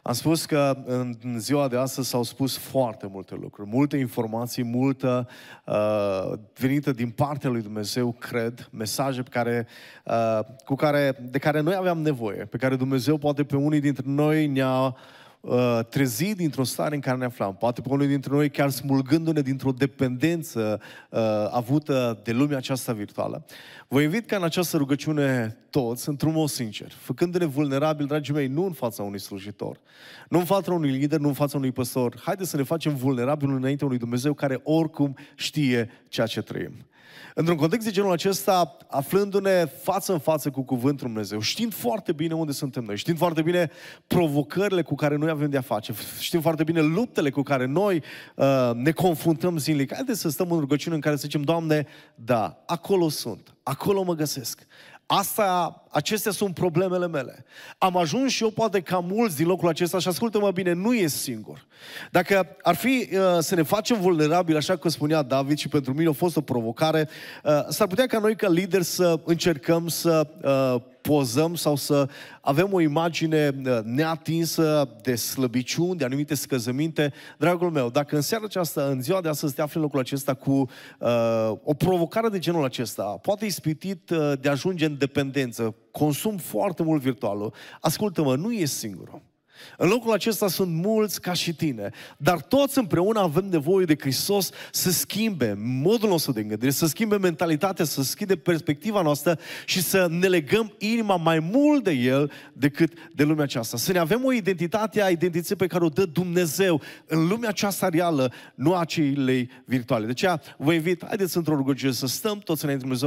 Am spus că în ziua de astăzi s-au spus foarte multe lucruri, multe informații, multă uh, venită din partea lui Dumnezeu, cred, mesaje pe care, uh, cu care, de care noi aveam nevoie, pe care Dumnezeu poate pe unii dintre noi ne-a uh, trezit dintr-o stare în care ne aflam, poate pe unii dintre noi chiar smulgându-ne dintr-o dependență uh, avută de lumea aceasta virtuală. Vă invit ca în această rugăciune toți, într-un mod sincer, făcându-ne vulnerabili, dragii mei, nu în fața unui slujitor, nu în fața unui lider, nu în fața unui păstor. Haideți să ne facem vulnerabili înaintea unui Dumnezeu care oricum știe ceea ce trăim. Într-un context de genul acesta, aflându-ne față în față cu Cuvântul Dumnezeu, știind foarte bine unde suntem noi, știind foarte bine provocările cu care noi avem de-a face, știind foarte bine luptele cu care noi uh, ne confruntăm zilnic, haideți să stăm în rugăciune în care să zicem, Doamne, da, acolo sunt, acolo mă găsesc. Asta, acestea sunt problemele mele. Am ajuns și eu poate ca mulți din locul acesta și ascultă-mă bine, nu e singur. Dacă ar fi uh, să ne facem vulnerabili, așa cum spunea David și pentru mine a fost o provocare, uh, s-ar putea ca noi ca lideri să încercăm să uh, pozăm sau să avem o imagine neatinsă de slăbiciuni, de anumite scăzăminte. Dragul meu, dacă în seara aceasta, în ziua de astăzi te afli în locul acesta cu uh, o provocare de genul acesta, poate ispitit uh, de a ajunge în dependență, consum foarte mult virtualul, ascultă-mă, nu e singurul. În locul acesta sunt mulți ca și tine, dar toți împreună avem nevoie de Hristos să schimbe modul nostru de gândire, să schimbe mentalitatea, să schimbe perspectiva noastră și să ne legăm inima mai mult de El decât de lumea aceasta. Să ne avem o identitate a identității pe care o dă Dumnezeu în lumea aceasta reală, nu a celei virtuale. De aceea vă invit, haideți într-o rugăciune să stăm toți înainte Dumnezeu.